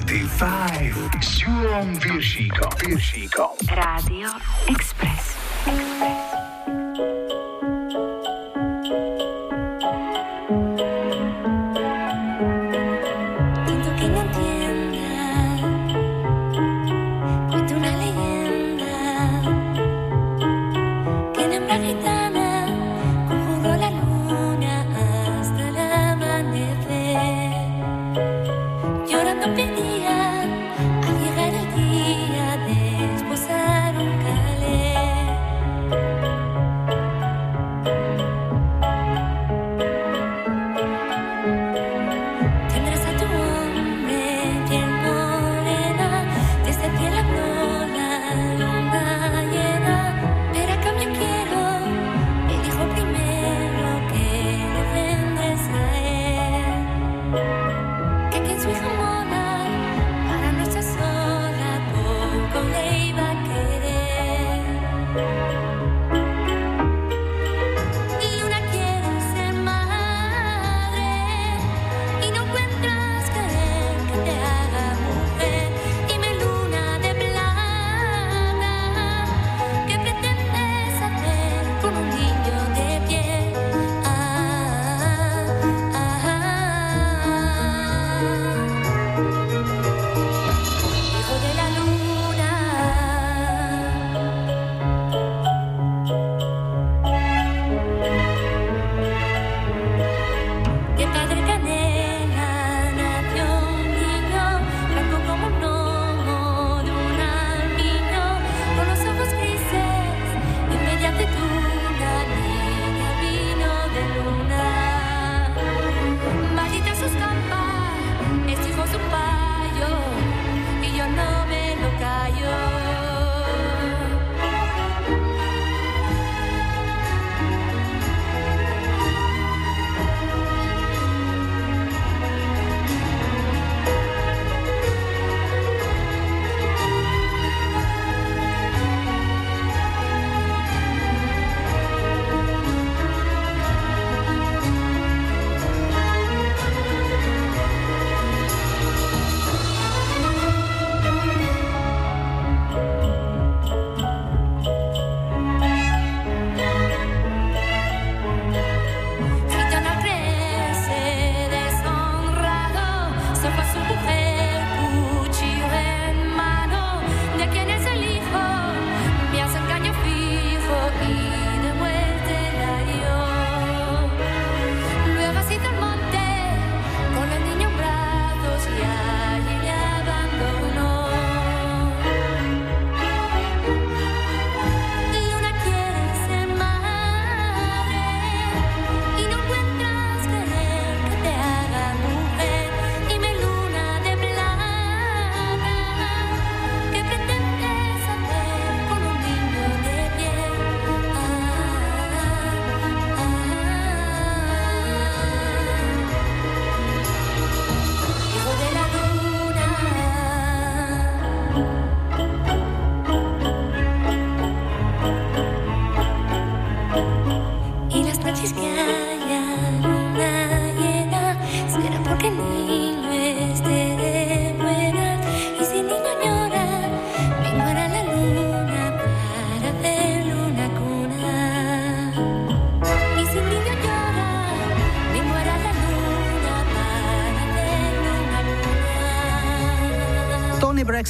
dvadsaťpäť s Júlom Pyršíkom. Pyršíkom. Rádio Express. Express.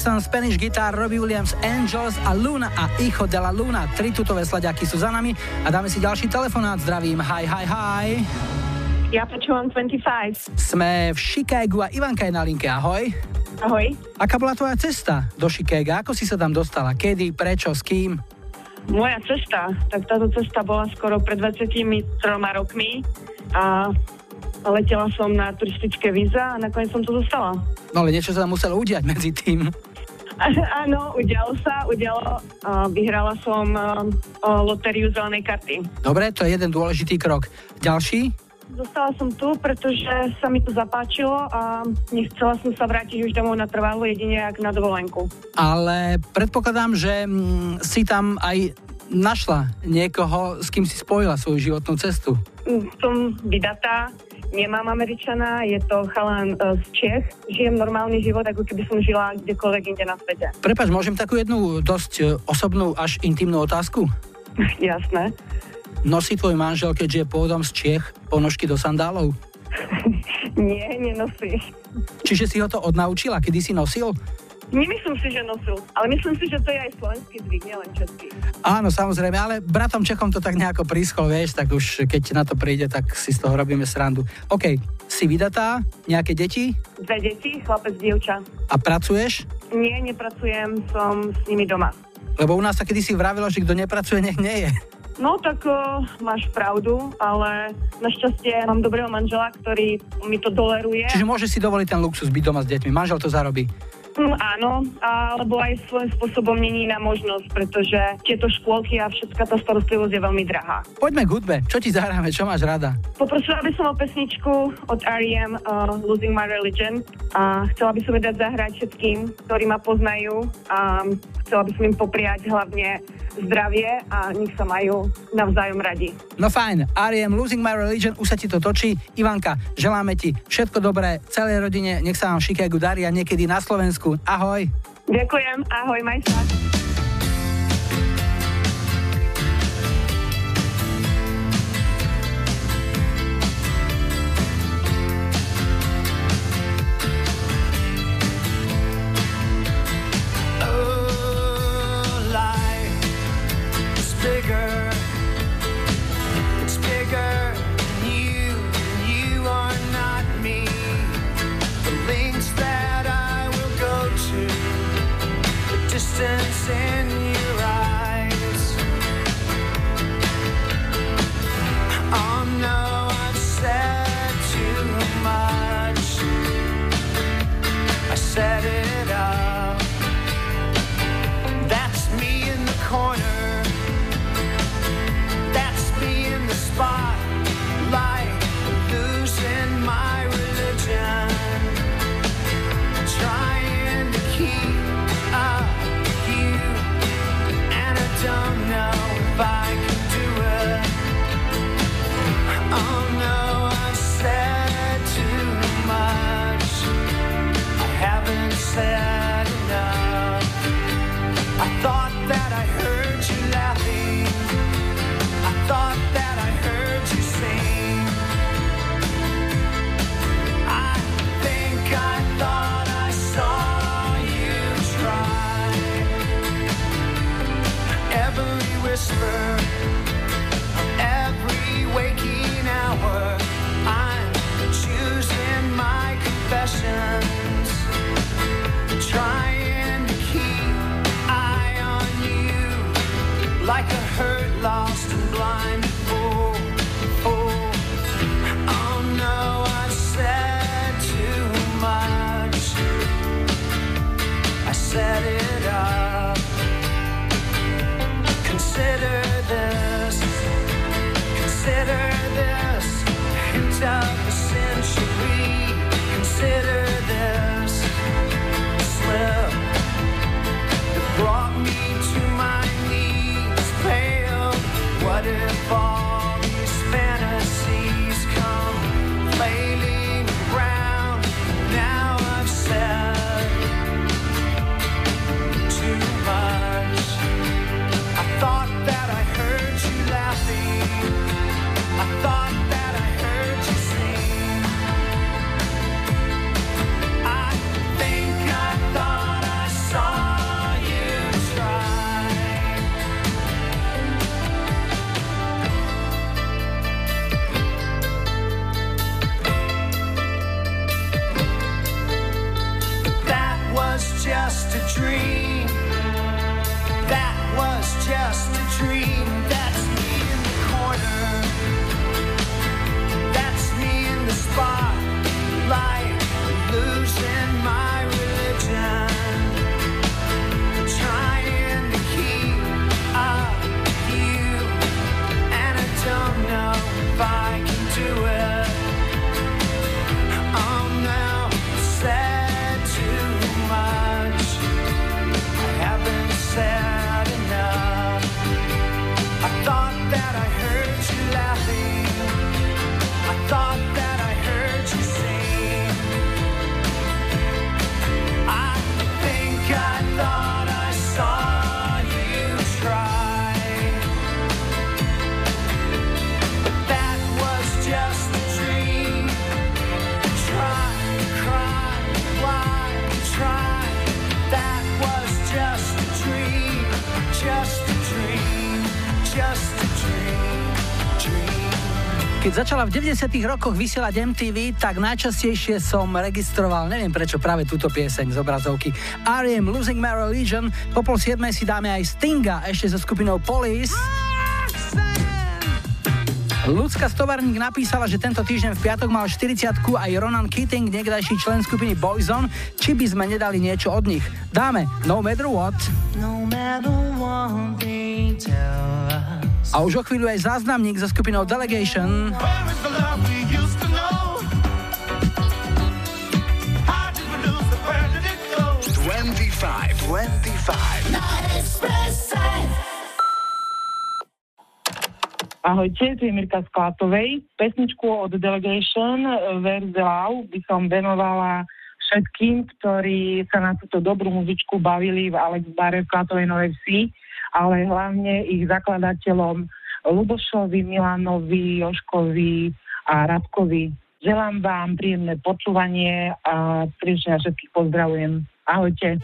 Spanish Guitar, Robbie Williams, Angels a Luna a Hijo de la Luna. Tri tutové slaďaky sú za nami a dáme si ďalší telefonát. Zdravím, hi, hi, hi. Ja počúvam dvadsaťpäť. Sme v Chicagu a Ivanka je na linke, ahoj. Ahoj. Aká bola tvoja cesta do Chicaga? Ako si sa tam dostala? Kedy, prečo, s kým? Moja cesta? Tak táto cesta bola skoro pred dvadsaťtri rokmi a letela som na turistické víza a nakoniec som to dostala. No ale niečo sa tam muselo udiať medzi tým. Áno, udialo sa, udialo. Vyhrala som lotériu zelenej karty. Dobre, to je jeden dôležitý krok. Ďalší? Zostala som tu, pretože sa mi to zapáčilo a nechcela som sa vrátiť už domov na trvalo, jedine ak na dovolenku. Ale predpokladám, že si tam aj našla niekoho, s kým si spojila svoju životnú cestu. Som vydatá, nemám Američana, je to chalan z Čech. Žijem normálny život, ako keby som žila kdekoľvek inde na svete. Prepáč, môžem takú jednu dosť osobnú až intimnú otázku? Jasné. Nosí tvoj manžel, keďže je pôvodom z Čech, ponožky do sandálov? Nie, nenosí. Čiže si ho to odnaučila? Kedy si nosil? Nemyslím si, že nosil, ale myslím si, že to je aj slovenský zvyk, nielen český. Áno, samozrejme, ale bratom Čechom to tak nejako prískol, vieš, tak už keď na to príde, tak si z toho robíme srandu. OK, si vydatá, nejaké deti? Dve deti, chlapec, dievča. A pracuješ? Nie, nepracujem, som s nimi doma. Lebo u nás sa kedysi vravilo, že kto nepracuje, nech nie je. No tak o, máš pravdu, ale našťastie mám dobrého manžela, ktorý mi to doleruje. Čiže môžeš si dovoliť ten luxus byť doma s deťmi, manžel to zarobí. Mm, áno, alebo aj svojím spôsobom není iná možnosť, pretože tieto škôlky a všetká tá starostlivosť je veľmi drahá. Poďme k hudbe, čo ti zahráme, čo máš rada? Poprosila by som o pesničku od er í em, uh, Losing My Religion, a chcela by som ju dať zahrať všetkým, ktorí ma poznajú, a chcela by som im popriať hlavne zdravie a nech sa majú navzájom radi. No fajn, er í em, Losing My Religion, už sa ti to točí. Ivanka, želáme ti všetko dobré, celej rodine, nech sa vám v Chicagu darí a niekedy na Slovensku. Ahoj. Ďakujem, ahoj, maj sa. In your eyes, oh no, I've said too much, I said it all. That's me in the corner, that's me in the spotlight, losing my religion, trying to keep up. Don't know if I can do it. Oh no, I've said too much, I haven't said enough. I thought that I heard you laughing, I thought that I heard you sing, I think I thought I saw you try. Every whisper, every waking hour, I'm choosing my confessions, trying to keep eye on you, like a hurt, lost and blind fool. Oh, oh no, I said too much, I said it all. Consider this, consider this, hint of the century, consider this, slip that brought me to my knees, pale, what if all these fantasies come flailing around, now I've said too much. Thought that I heard you laughing, I thought that I heard you sing, Keď začala v deväťdesiatych rokoch vysielať em tí ví, tak najčastejšie som registroval, neviem prečo, práve túto pieseň z obrazovky. er em Losing My Religion. Po pol siedmej si dáme aj Stinga, ešte so skupinou Police. Ľudská Stovarník napísala, že tento týždeň v piatok mal štyridsiatku aj Ronan Keating, niekdajší člen skupiny Boyzone. Či by sme nedali niečo od nich? Dáme No Matter What. No matter what they tell us. A už o chvíľu aj záznamník so skupinou Delegation. dvadsaťpäť, dvadsaťpäť Ahojte, tu je Mirka z Klatovej. Pesničku od Delegation Where's the Love by som venovala všetkým, ktorí sa na túto dobrú muzičku bavili v Alex Bare v Klatovej Novej Vsi, ale hlavne ich zakladateľom Lubošovi, Milanovi, Joškovi a Radkovi. Želám vám príjemné počúvanie a srdečne všetkých pozdravujem. Ahojte.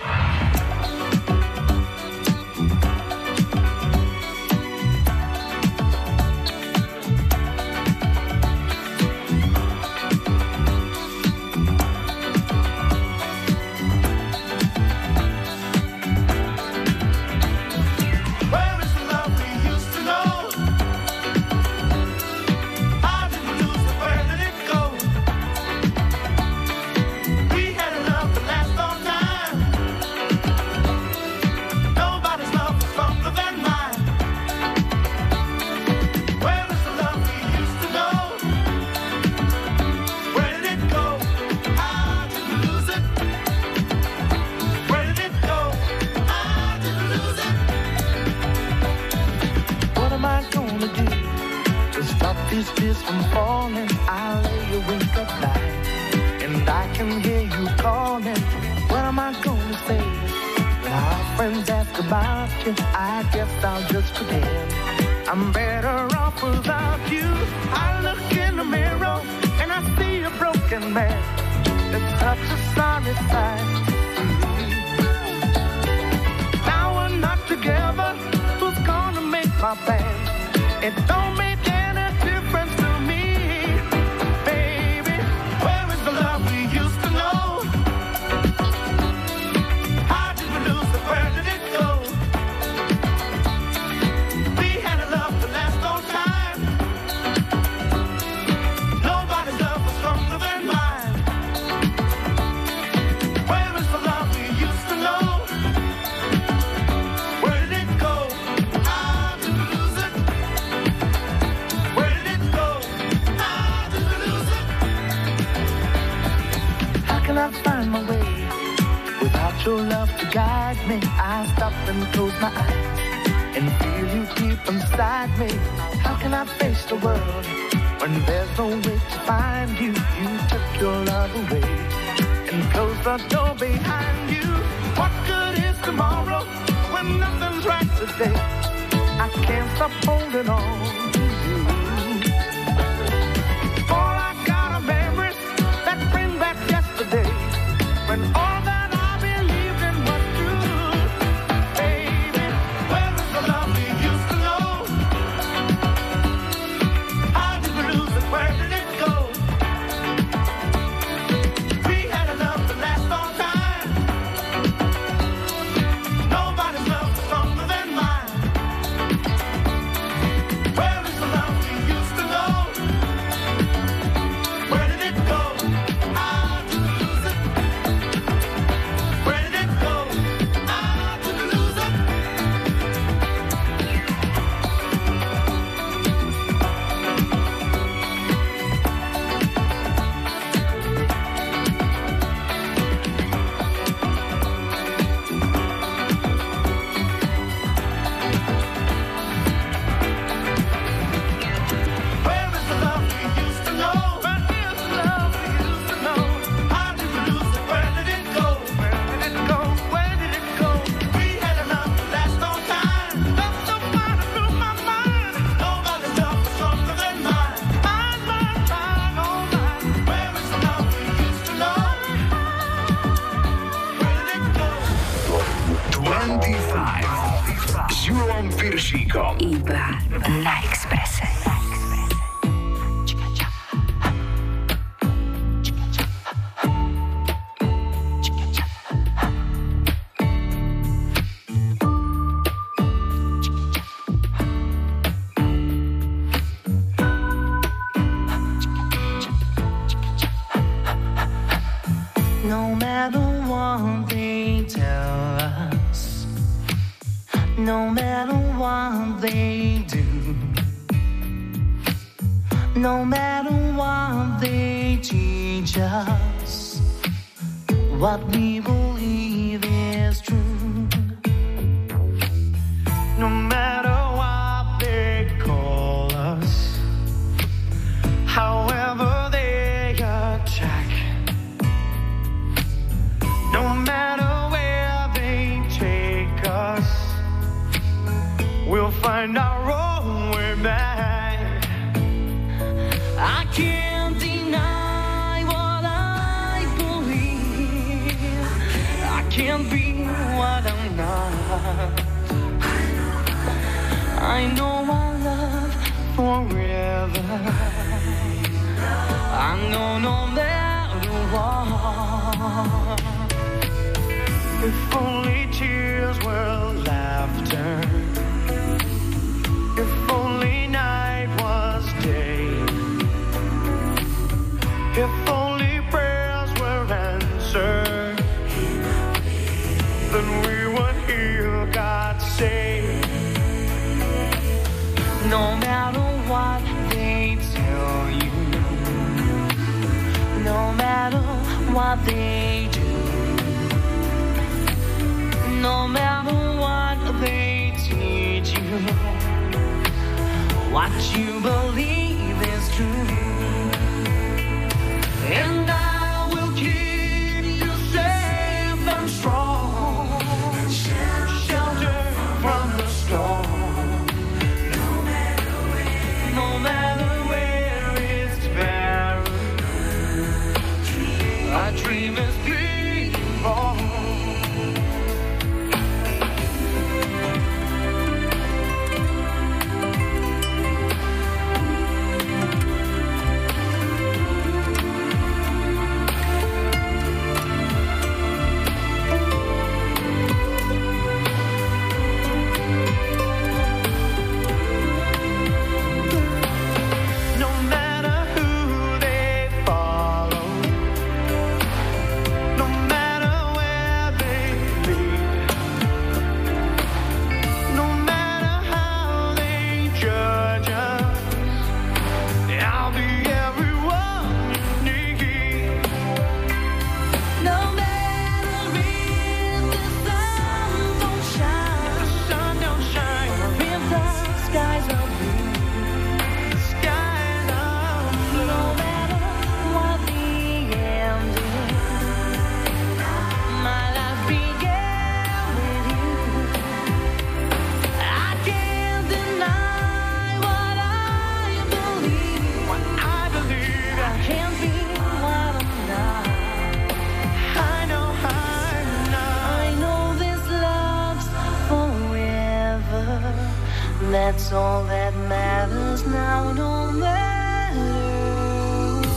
Júlom Pyršíkom iba na Expresse. No matter what they tell us, no matter what they do, no matter what they teach us, what we believe is true. No matter what they call us, however they attack, no matter where they take us, we'll find our own way back. I can't deny what I believe. I can't be what I'm not. I know our love forever. I know no matter what. If only tears were laughter, if only night was day, if only prayers were answered, then we would hear God say. No matter what they tell you, no matter what they do, no matter what they teach you, what you believe is true. And I will keep you safe and strong, shelter from the storm. Dream is beautiful. That's all that matters now, no matter what.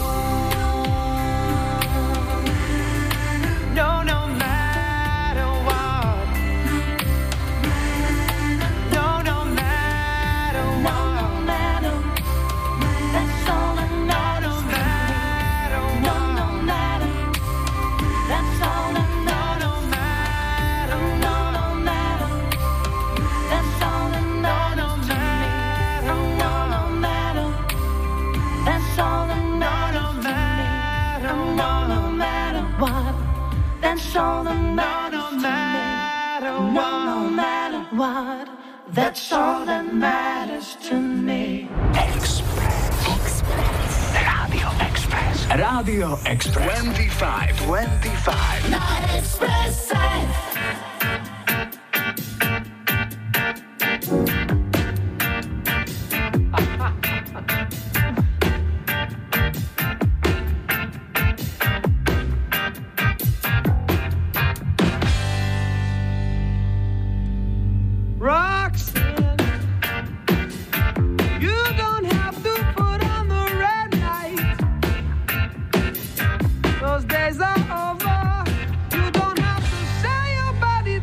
No, no matter what. No, no matter what. No, no matter. That's all that matters. No, no matter what. No, no matter. That's all that matters. No, no matter. No, no matter. That's all that matters. That's all that matters. No, no matter what. No, no matter what. That's all that matters to me. Express. Express. Radio Express. Radio Express. dvadsaťpäť. dvadsaťpäť. Na Expresse. Days are over. You don't have to say your body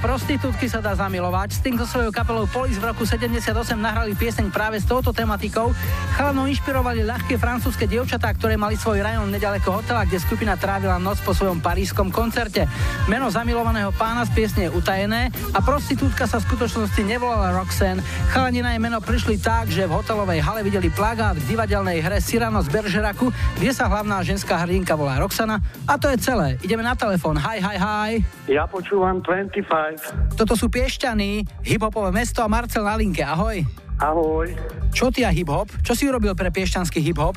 prostitútky sa dá zamilovať. Sting so svojou kapelou Police v roku sedemdesiatom ôsmom nahrali pieseň práve s touto tematikou. Chalanov inšpirovali ľahké francúzske dievčatá, ktoré mali svoj rajón nedaleko hotela, kde skupina trávila noc po svojom parížskom koncerte. Meno zamilovaného pána z piesne je utajené a prostitútka sa v skutočnosti nevolala Roxanne. Chalani na jej meno prišli tak, že v hotelovej hale videli plagát v divadelnej hre Cyrano z Bergeracu, kde sa hlavná ženská hrdinka volá Roxana, a to je celé. Ideme na telefón. Hi, hi, hi. Ja počúvam dvadsaťpäť. Toto sú Piešťany, hiphopové mesto, a Marcel na linke. Ahoj. Ahoj. Čo ty a hiphop? Čo si urobil pre piešťanský hiphop?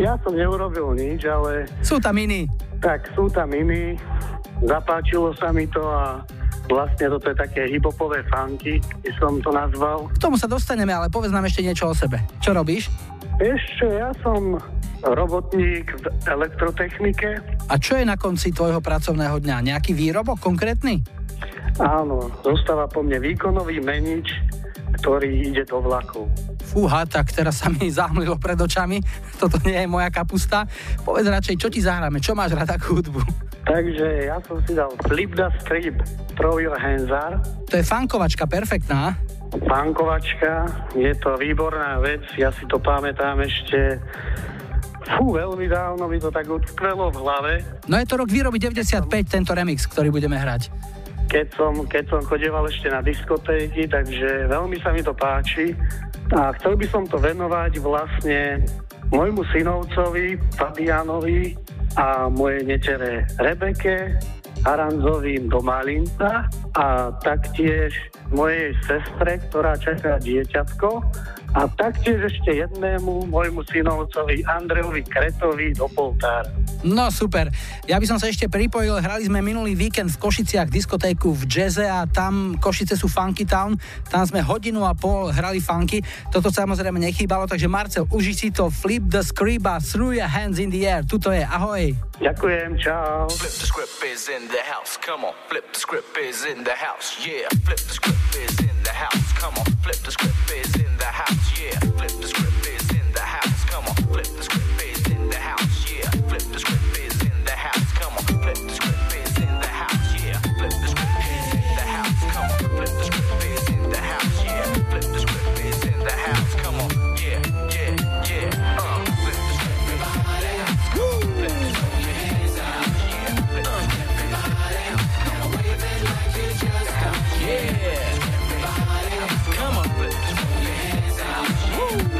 Ja som neurobil nič, ale... Sú tam iní. Tak, sú tam iní. Zapáčilo sa mi to a vlastne toto je také hiphopové funky, by som to nazval. K tomu sa dostaneme, ale povedz nám ešte niečo o sebe. Čo robíš? Ešte, ja som robotník v elektrotechnike. A čo je na konci tvojho pracovného dňa? Nejaký výrobok konkrétny? Áno, zostáva po mne výkonový menič, ktorý ide do vlakov. Fúha, tak teraz sa mi zahmlilo pred očami. Toto nie je moja kapusta. Povedz radšej, čo ti zahráme? Čo máš rada k hudbu? Takže ja som si dal Flip the Strip, Throw Your Hands Up. To je funkovačka, perfektná. Funkovačka, je to výborná vec, ja si to pamätám ešte, fú, veľmi dávno mi to tak utkvelo v hlave. No je to rok výroby deväťdesiatpäť, tento remix, ktorý budeme hrať. Keď som, keď som chodieval ešte na diskotéky, takže veľmi sa mi to páči a chcel by som to venovať vlastne môjmu synovcovi, Fabianovi, a mojej netere Rebeke, Haranzovým do Malinca a taktiež mojej sestre, ktorá čaká dieťatko, a taktiež ešte jednému môjmu synovcovi Andrejovi Kretovi do Poltára. No super, ja by som sa ešte pripojil, hrali sme minulý víkend v Košiciach diskotéku v Jazze a tam Košice sú Funky Town, tam sme hodinu a pol hrali funky, toto samozrejme nechýbalo, takže Marcel, uži si to Flip the Script a Throw Your Hands in the Air, tuto je, ahoj. Ďakujem, čau. Flip the script is in the house, come on, flip the script is in the house, yeah, flip the script is in the house, come on, flip the script is in the house. Yeah, flip the script is in the house. Come on, flip the script is in the house. Yeah, flip the script is in the house. Come on, flip the script is in the house. Yeah, flip the script is in the house. Come on, flip the script is in the house. Yeah, flip the script is in the house. Come on, yeah, yeah, yeah. Uh, flip the script, everybody. Woo! Flip the script, your hands up. Yeah, flip the script, everybody. Now wave it like you just got. Yeah, flip the script, everybody. Come on, flip the script. Look at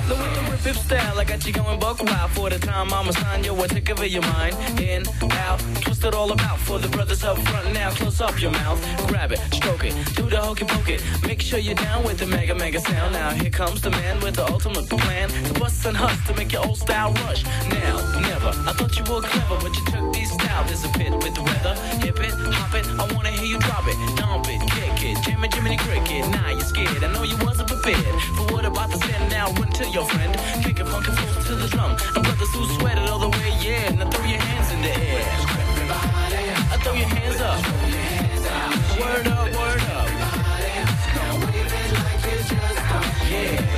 the rip-hip style, I got you going buck wild. For the time I'ma sign you, I take over your mind. In, out, twist it all about. For the brothers up front now, close up your mouth. Grab it, stroke it, do the hokey poke it. Make sure you're down with the mega mega sound. Now here comes the man with the ultimate plan. To bust and huss, to make your old style rush. Now, never, I thought you were clever, but you took these styles. There's a bit with the weather, hip it, hop it. I wanna hear you drop it, dump it, kick it. Jimmy, Jiminy Cricket, now nah, you're scared. I know you wasn't prepared, but what about the stand now? Run to your friend, kick a funky flow to the drum. And brothers who sweated all the way, yeah. Now throw your hands in the air. I throw your hands up. Word up, word up. Now wave it like you just got. Yeah.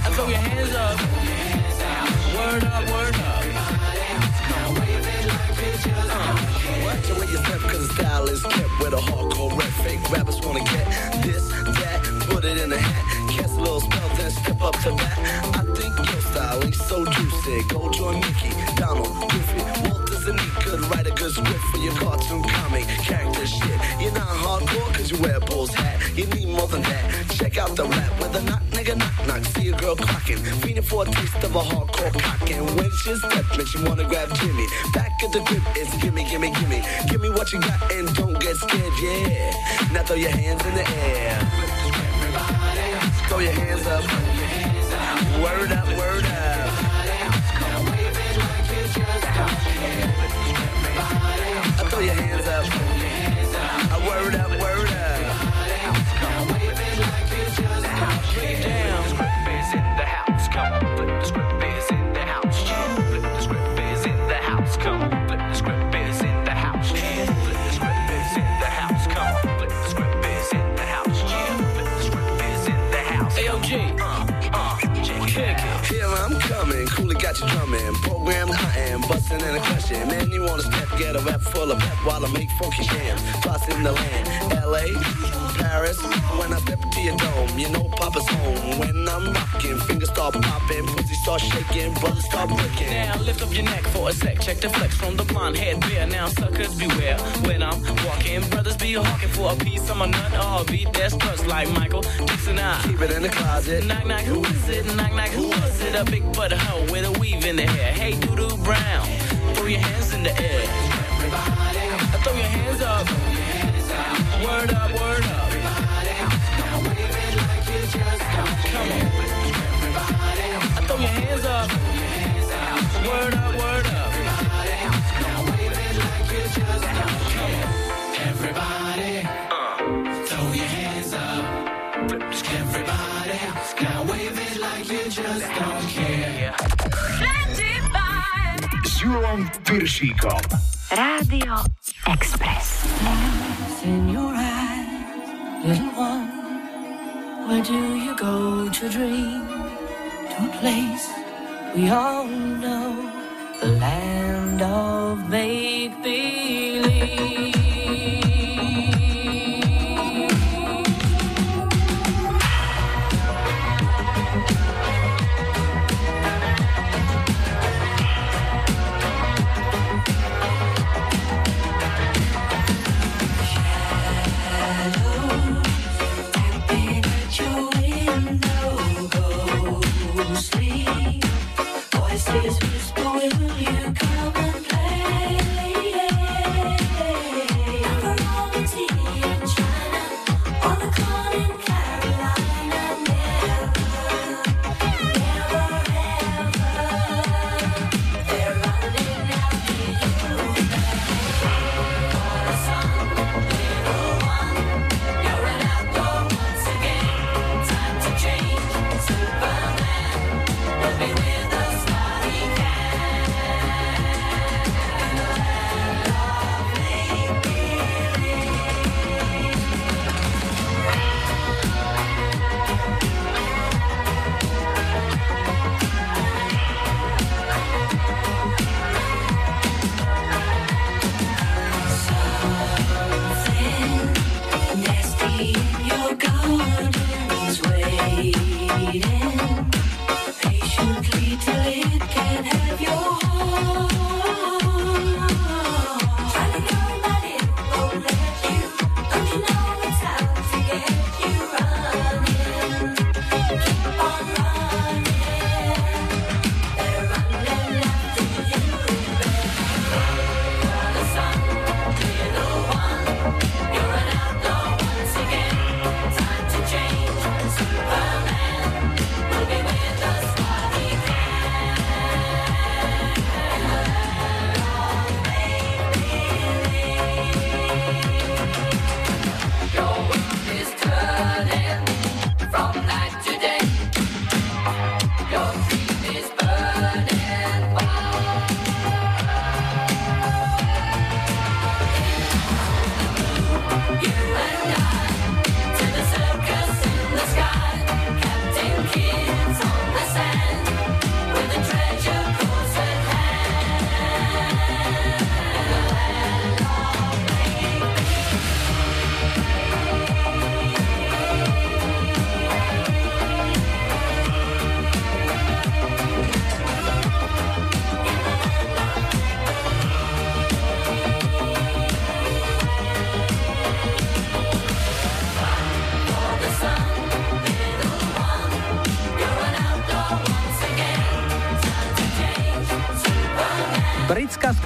I throw your hands up. Word up, word up. Now wave it like you just got. Watch the way you step, 'cause the style is kept with a hardcore rap. Fake rappers wanna get this, that, put it in a hat. Cast a little spell, then step up to bat. I think your style ain't so juicy. Go join Mickey, Donald, Goofy, Walt Disney could write a good script for your cartoon comic character shit. You're not hardcore 'cause you wear a bull's hat. You need more than that. Check out the rap with a knock, nigga, knock, knock. See a girl clocking, feeding for a taste of a hardcore cock. And when she's stepping, she wanna grab Jimmy. Back at the grip is gimme, gimme, gimme. Give me what you got and don't get scared, yeah. Now throw your hands in the air. Throw your hands up. Word up, word up. I throw your hands up. I word up, word up. Get down. The script is in the house. Come on, flip the script is in the house. Flip the script is in the house. Come on, flip the script is in the house. Flip the script is in the house. Come on, flip the script is in the house. got you drumming, program hunting, busting and crushing. Man, you wanna step, get a rap full of pep while I make funky jams. Toss in the land, L A, Paris. When I step to your dome, you know Papa's home. When I'm rocking, fingers start popping, pussy start shaking, brothers start breaking. Now lift up your neck for a sec, check the flex from the blonde head bear. Now suckers beware when I'm walking, brothers be hawking for a piece of my nut. Oh, beat that struts like Michael Jackson. I keep it in the closet. Knock knock, who is it? Knock knock, who is it? A big butthole with a weave in the hair. Hey, doo-doo brown, throw your hands in the air. Everybody, throw your hands up. Word up, word up. Everybody, now wave it like you just got it. Come on. Everybody, throw your hands up. Word up, word up. Everybody, now wave it like you just got it. Come on. Everybody, throw your hands up. Everybody, now wave it like you just don't care. S Júlom Pyršíkom. Rádio Express. In your eyes, little one, where do you go to dream? To a place we all know, the land of make-believe.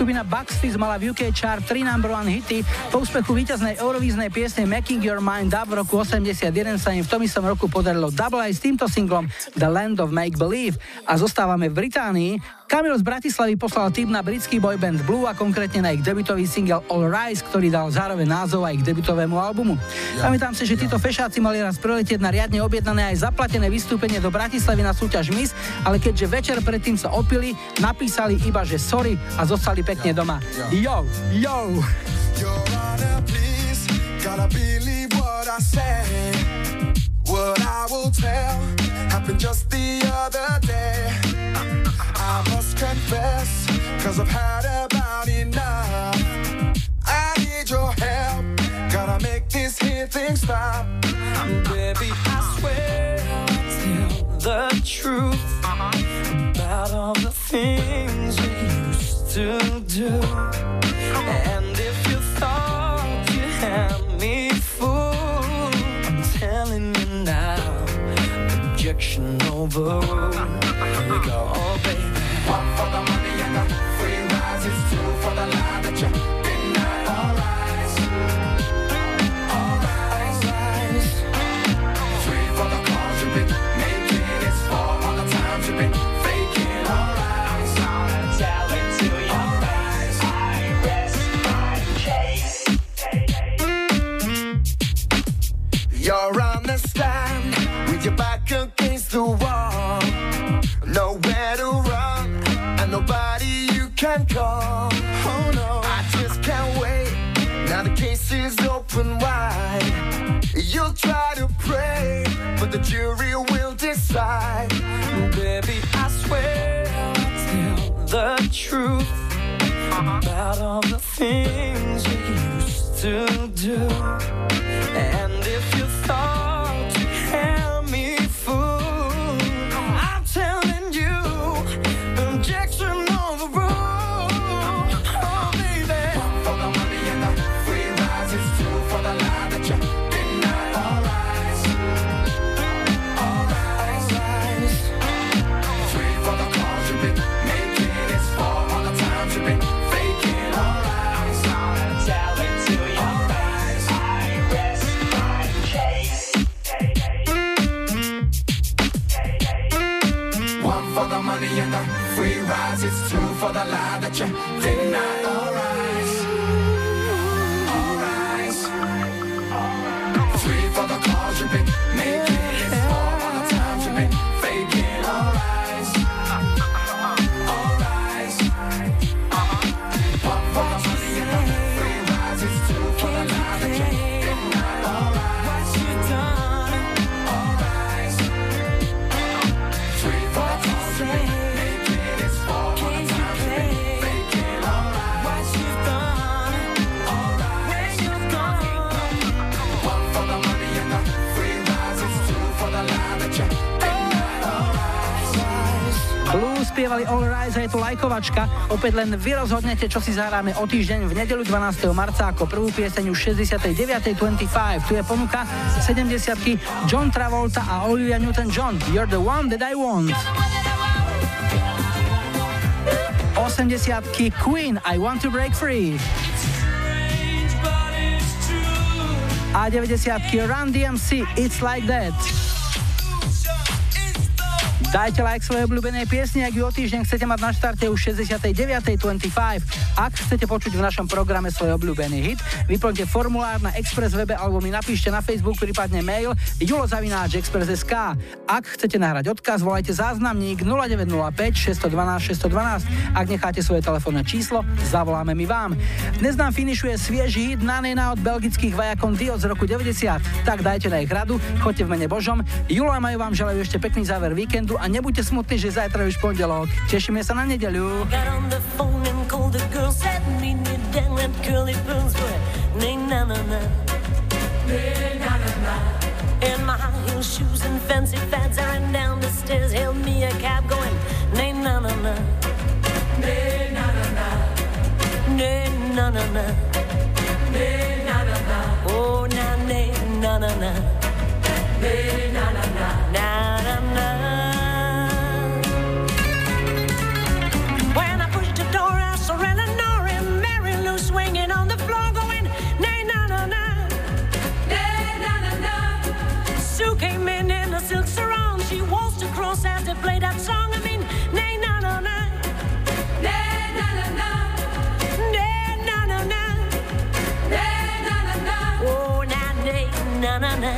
Skupina Buxtis mala v ú ká chart tri number one hity. Po úspechu víťaznej eurovíznej piesne Making Your Mind Up v roku osemdesiatjeden sa im v tom istom roku podarilo double aj s týmto singlom The Land of Make Believe. A zostávame v Británii. Kamil z Bratislavy poslal tip na britský boyband Blue a konkrétne na ich debutový single All Rise, ktorý dal zároveň názov aj k debutovému albumu. Pamätám si, že títo fešáci mali raz preletieť na riadne objednané aj zaplatené vystúpenie do Bratislavy na súťaž Miss, ale keďže večer predtým sa opili, napísali iba, že sorry a zostali pekne doma. Yo, yo! What I will tell happened just the other day. I must baby, I swear the truth uh-huh. about all the things we used to do. And if you thought you had me fooled, I'm telling you now, objection overruled. Here we go, oh baby. One for the money and the free rise. It's two for the lie that you've been night. All rise, all rise, rise. Three for the cause you've been making. It's four all the times you've been faking. All rise, I'm gonna tell it to you. All rise, I rest my case. You're on the stand with your back against the wall. Nowhere to run, and nobody you can call. Oh no, I just can't wait. Now the case is open wide. You'll try to pray, but the jury will decide. Baby, I swear I'll tell the truth uh-huh. about all the things we used to do. And if you thought you had me fooled, telling you, objection overruled. Oh, baby. One for the money and the free rise. It's two for the lie that you denied. All rise, all rise, rise. Three for the cause you've been making. It's four all the times you've been faking. All rise, I'm gonna tell it to you. All rise, I rest my case. For the money and the free rise, it's true for the lie that you denied. All rise, all rise, all rise. Three for the cause you've been making. It's four all the times you've been faking. All rise, all rise. One for the money and the free rise, it's true for the lie that you denied. All rise, what you done? All rise, three for the cause. Make it, it's for all the times you've been faking. All right, what you've done, all right, where you've gone. One for the money and the free rise, it's two for the lie that you denied. All right. Blue spievali All Rise a je to lajkovačka. Opäť len vy rozhodnete, čo si zahráme o týždeň v nedeľu dvanásteho marca ako prvú pieseň už šesťdesiatdeväť dvadsaťpäť. Tu je ponuka sedemdesiatky John Travolta a Olivia Newton-John. You're the one that I want. osemdesiatky Queen, I want to break free. A deväťdesiatky Run dé em cé, It's Like That. Dajte like svojej obľúbenej piesni, ak ju o týždeň chcete mať na štarte už šesťdesiatdeväť dvadsaťpäť. Ak chcete počuť v našom programe svoj obľúbený hit, vyplňte formulár na Express webe alebo mi napíšte na Facebook, prípadne mail julo zavináč express bodka es ká. Ak chcete nahrať odkaz, volajte záznamník nula deväť nula päť šesť jedna dva šesť jedna dva. Ak necháte svoje telefónne číslo, zavoláme mi vám. Dnes nám finišuje svieži hit na Nena od belgických vajakon Dio z roku deväťdesiat. Tak dajte na ich radu, choďte v mene Božom. Julo a Majo vám želajú ešte pekný záver víkendu a nebuďte smutní, že zajtra už pondelok. Tešíme sa na nedeľu. The girl said me down and curly burns were na na na na na. In my high heel shoes and fancy fads, I ran down the stairs, hailed me a cab going na na na na na na na na na. Oh na na na na na na na na na. Swinging on the floor going na-na-na-na, na-na-na-na. Sue came in in a silk sarong. She waltzed across as they played that song. I mean, na-na-na-na, na-na-na-na, na-na-na-na, na-na-na-na. Oh, na-na-na-na, na-na-na-na.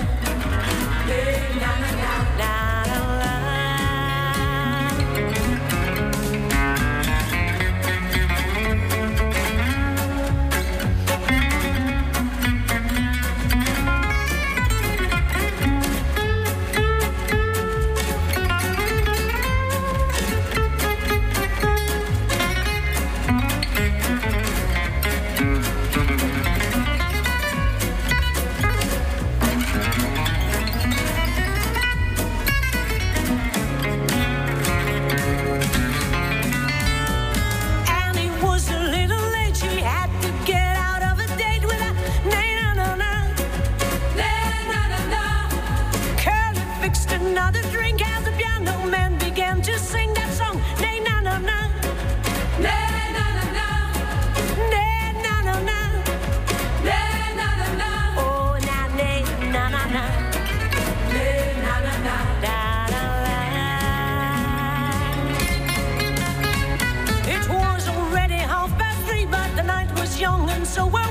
another drink as the piano man began to sing that song. Nena, na, na, Nena, na, na, Nena, na, na, Nena, na, na, oh, na, na, na, na, Nena, na, na, da, da, da. It was already half past three, but the night was young and so.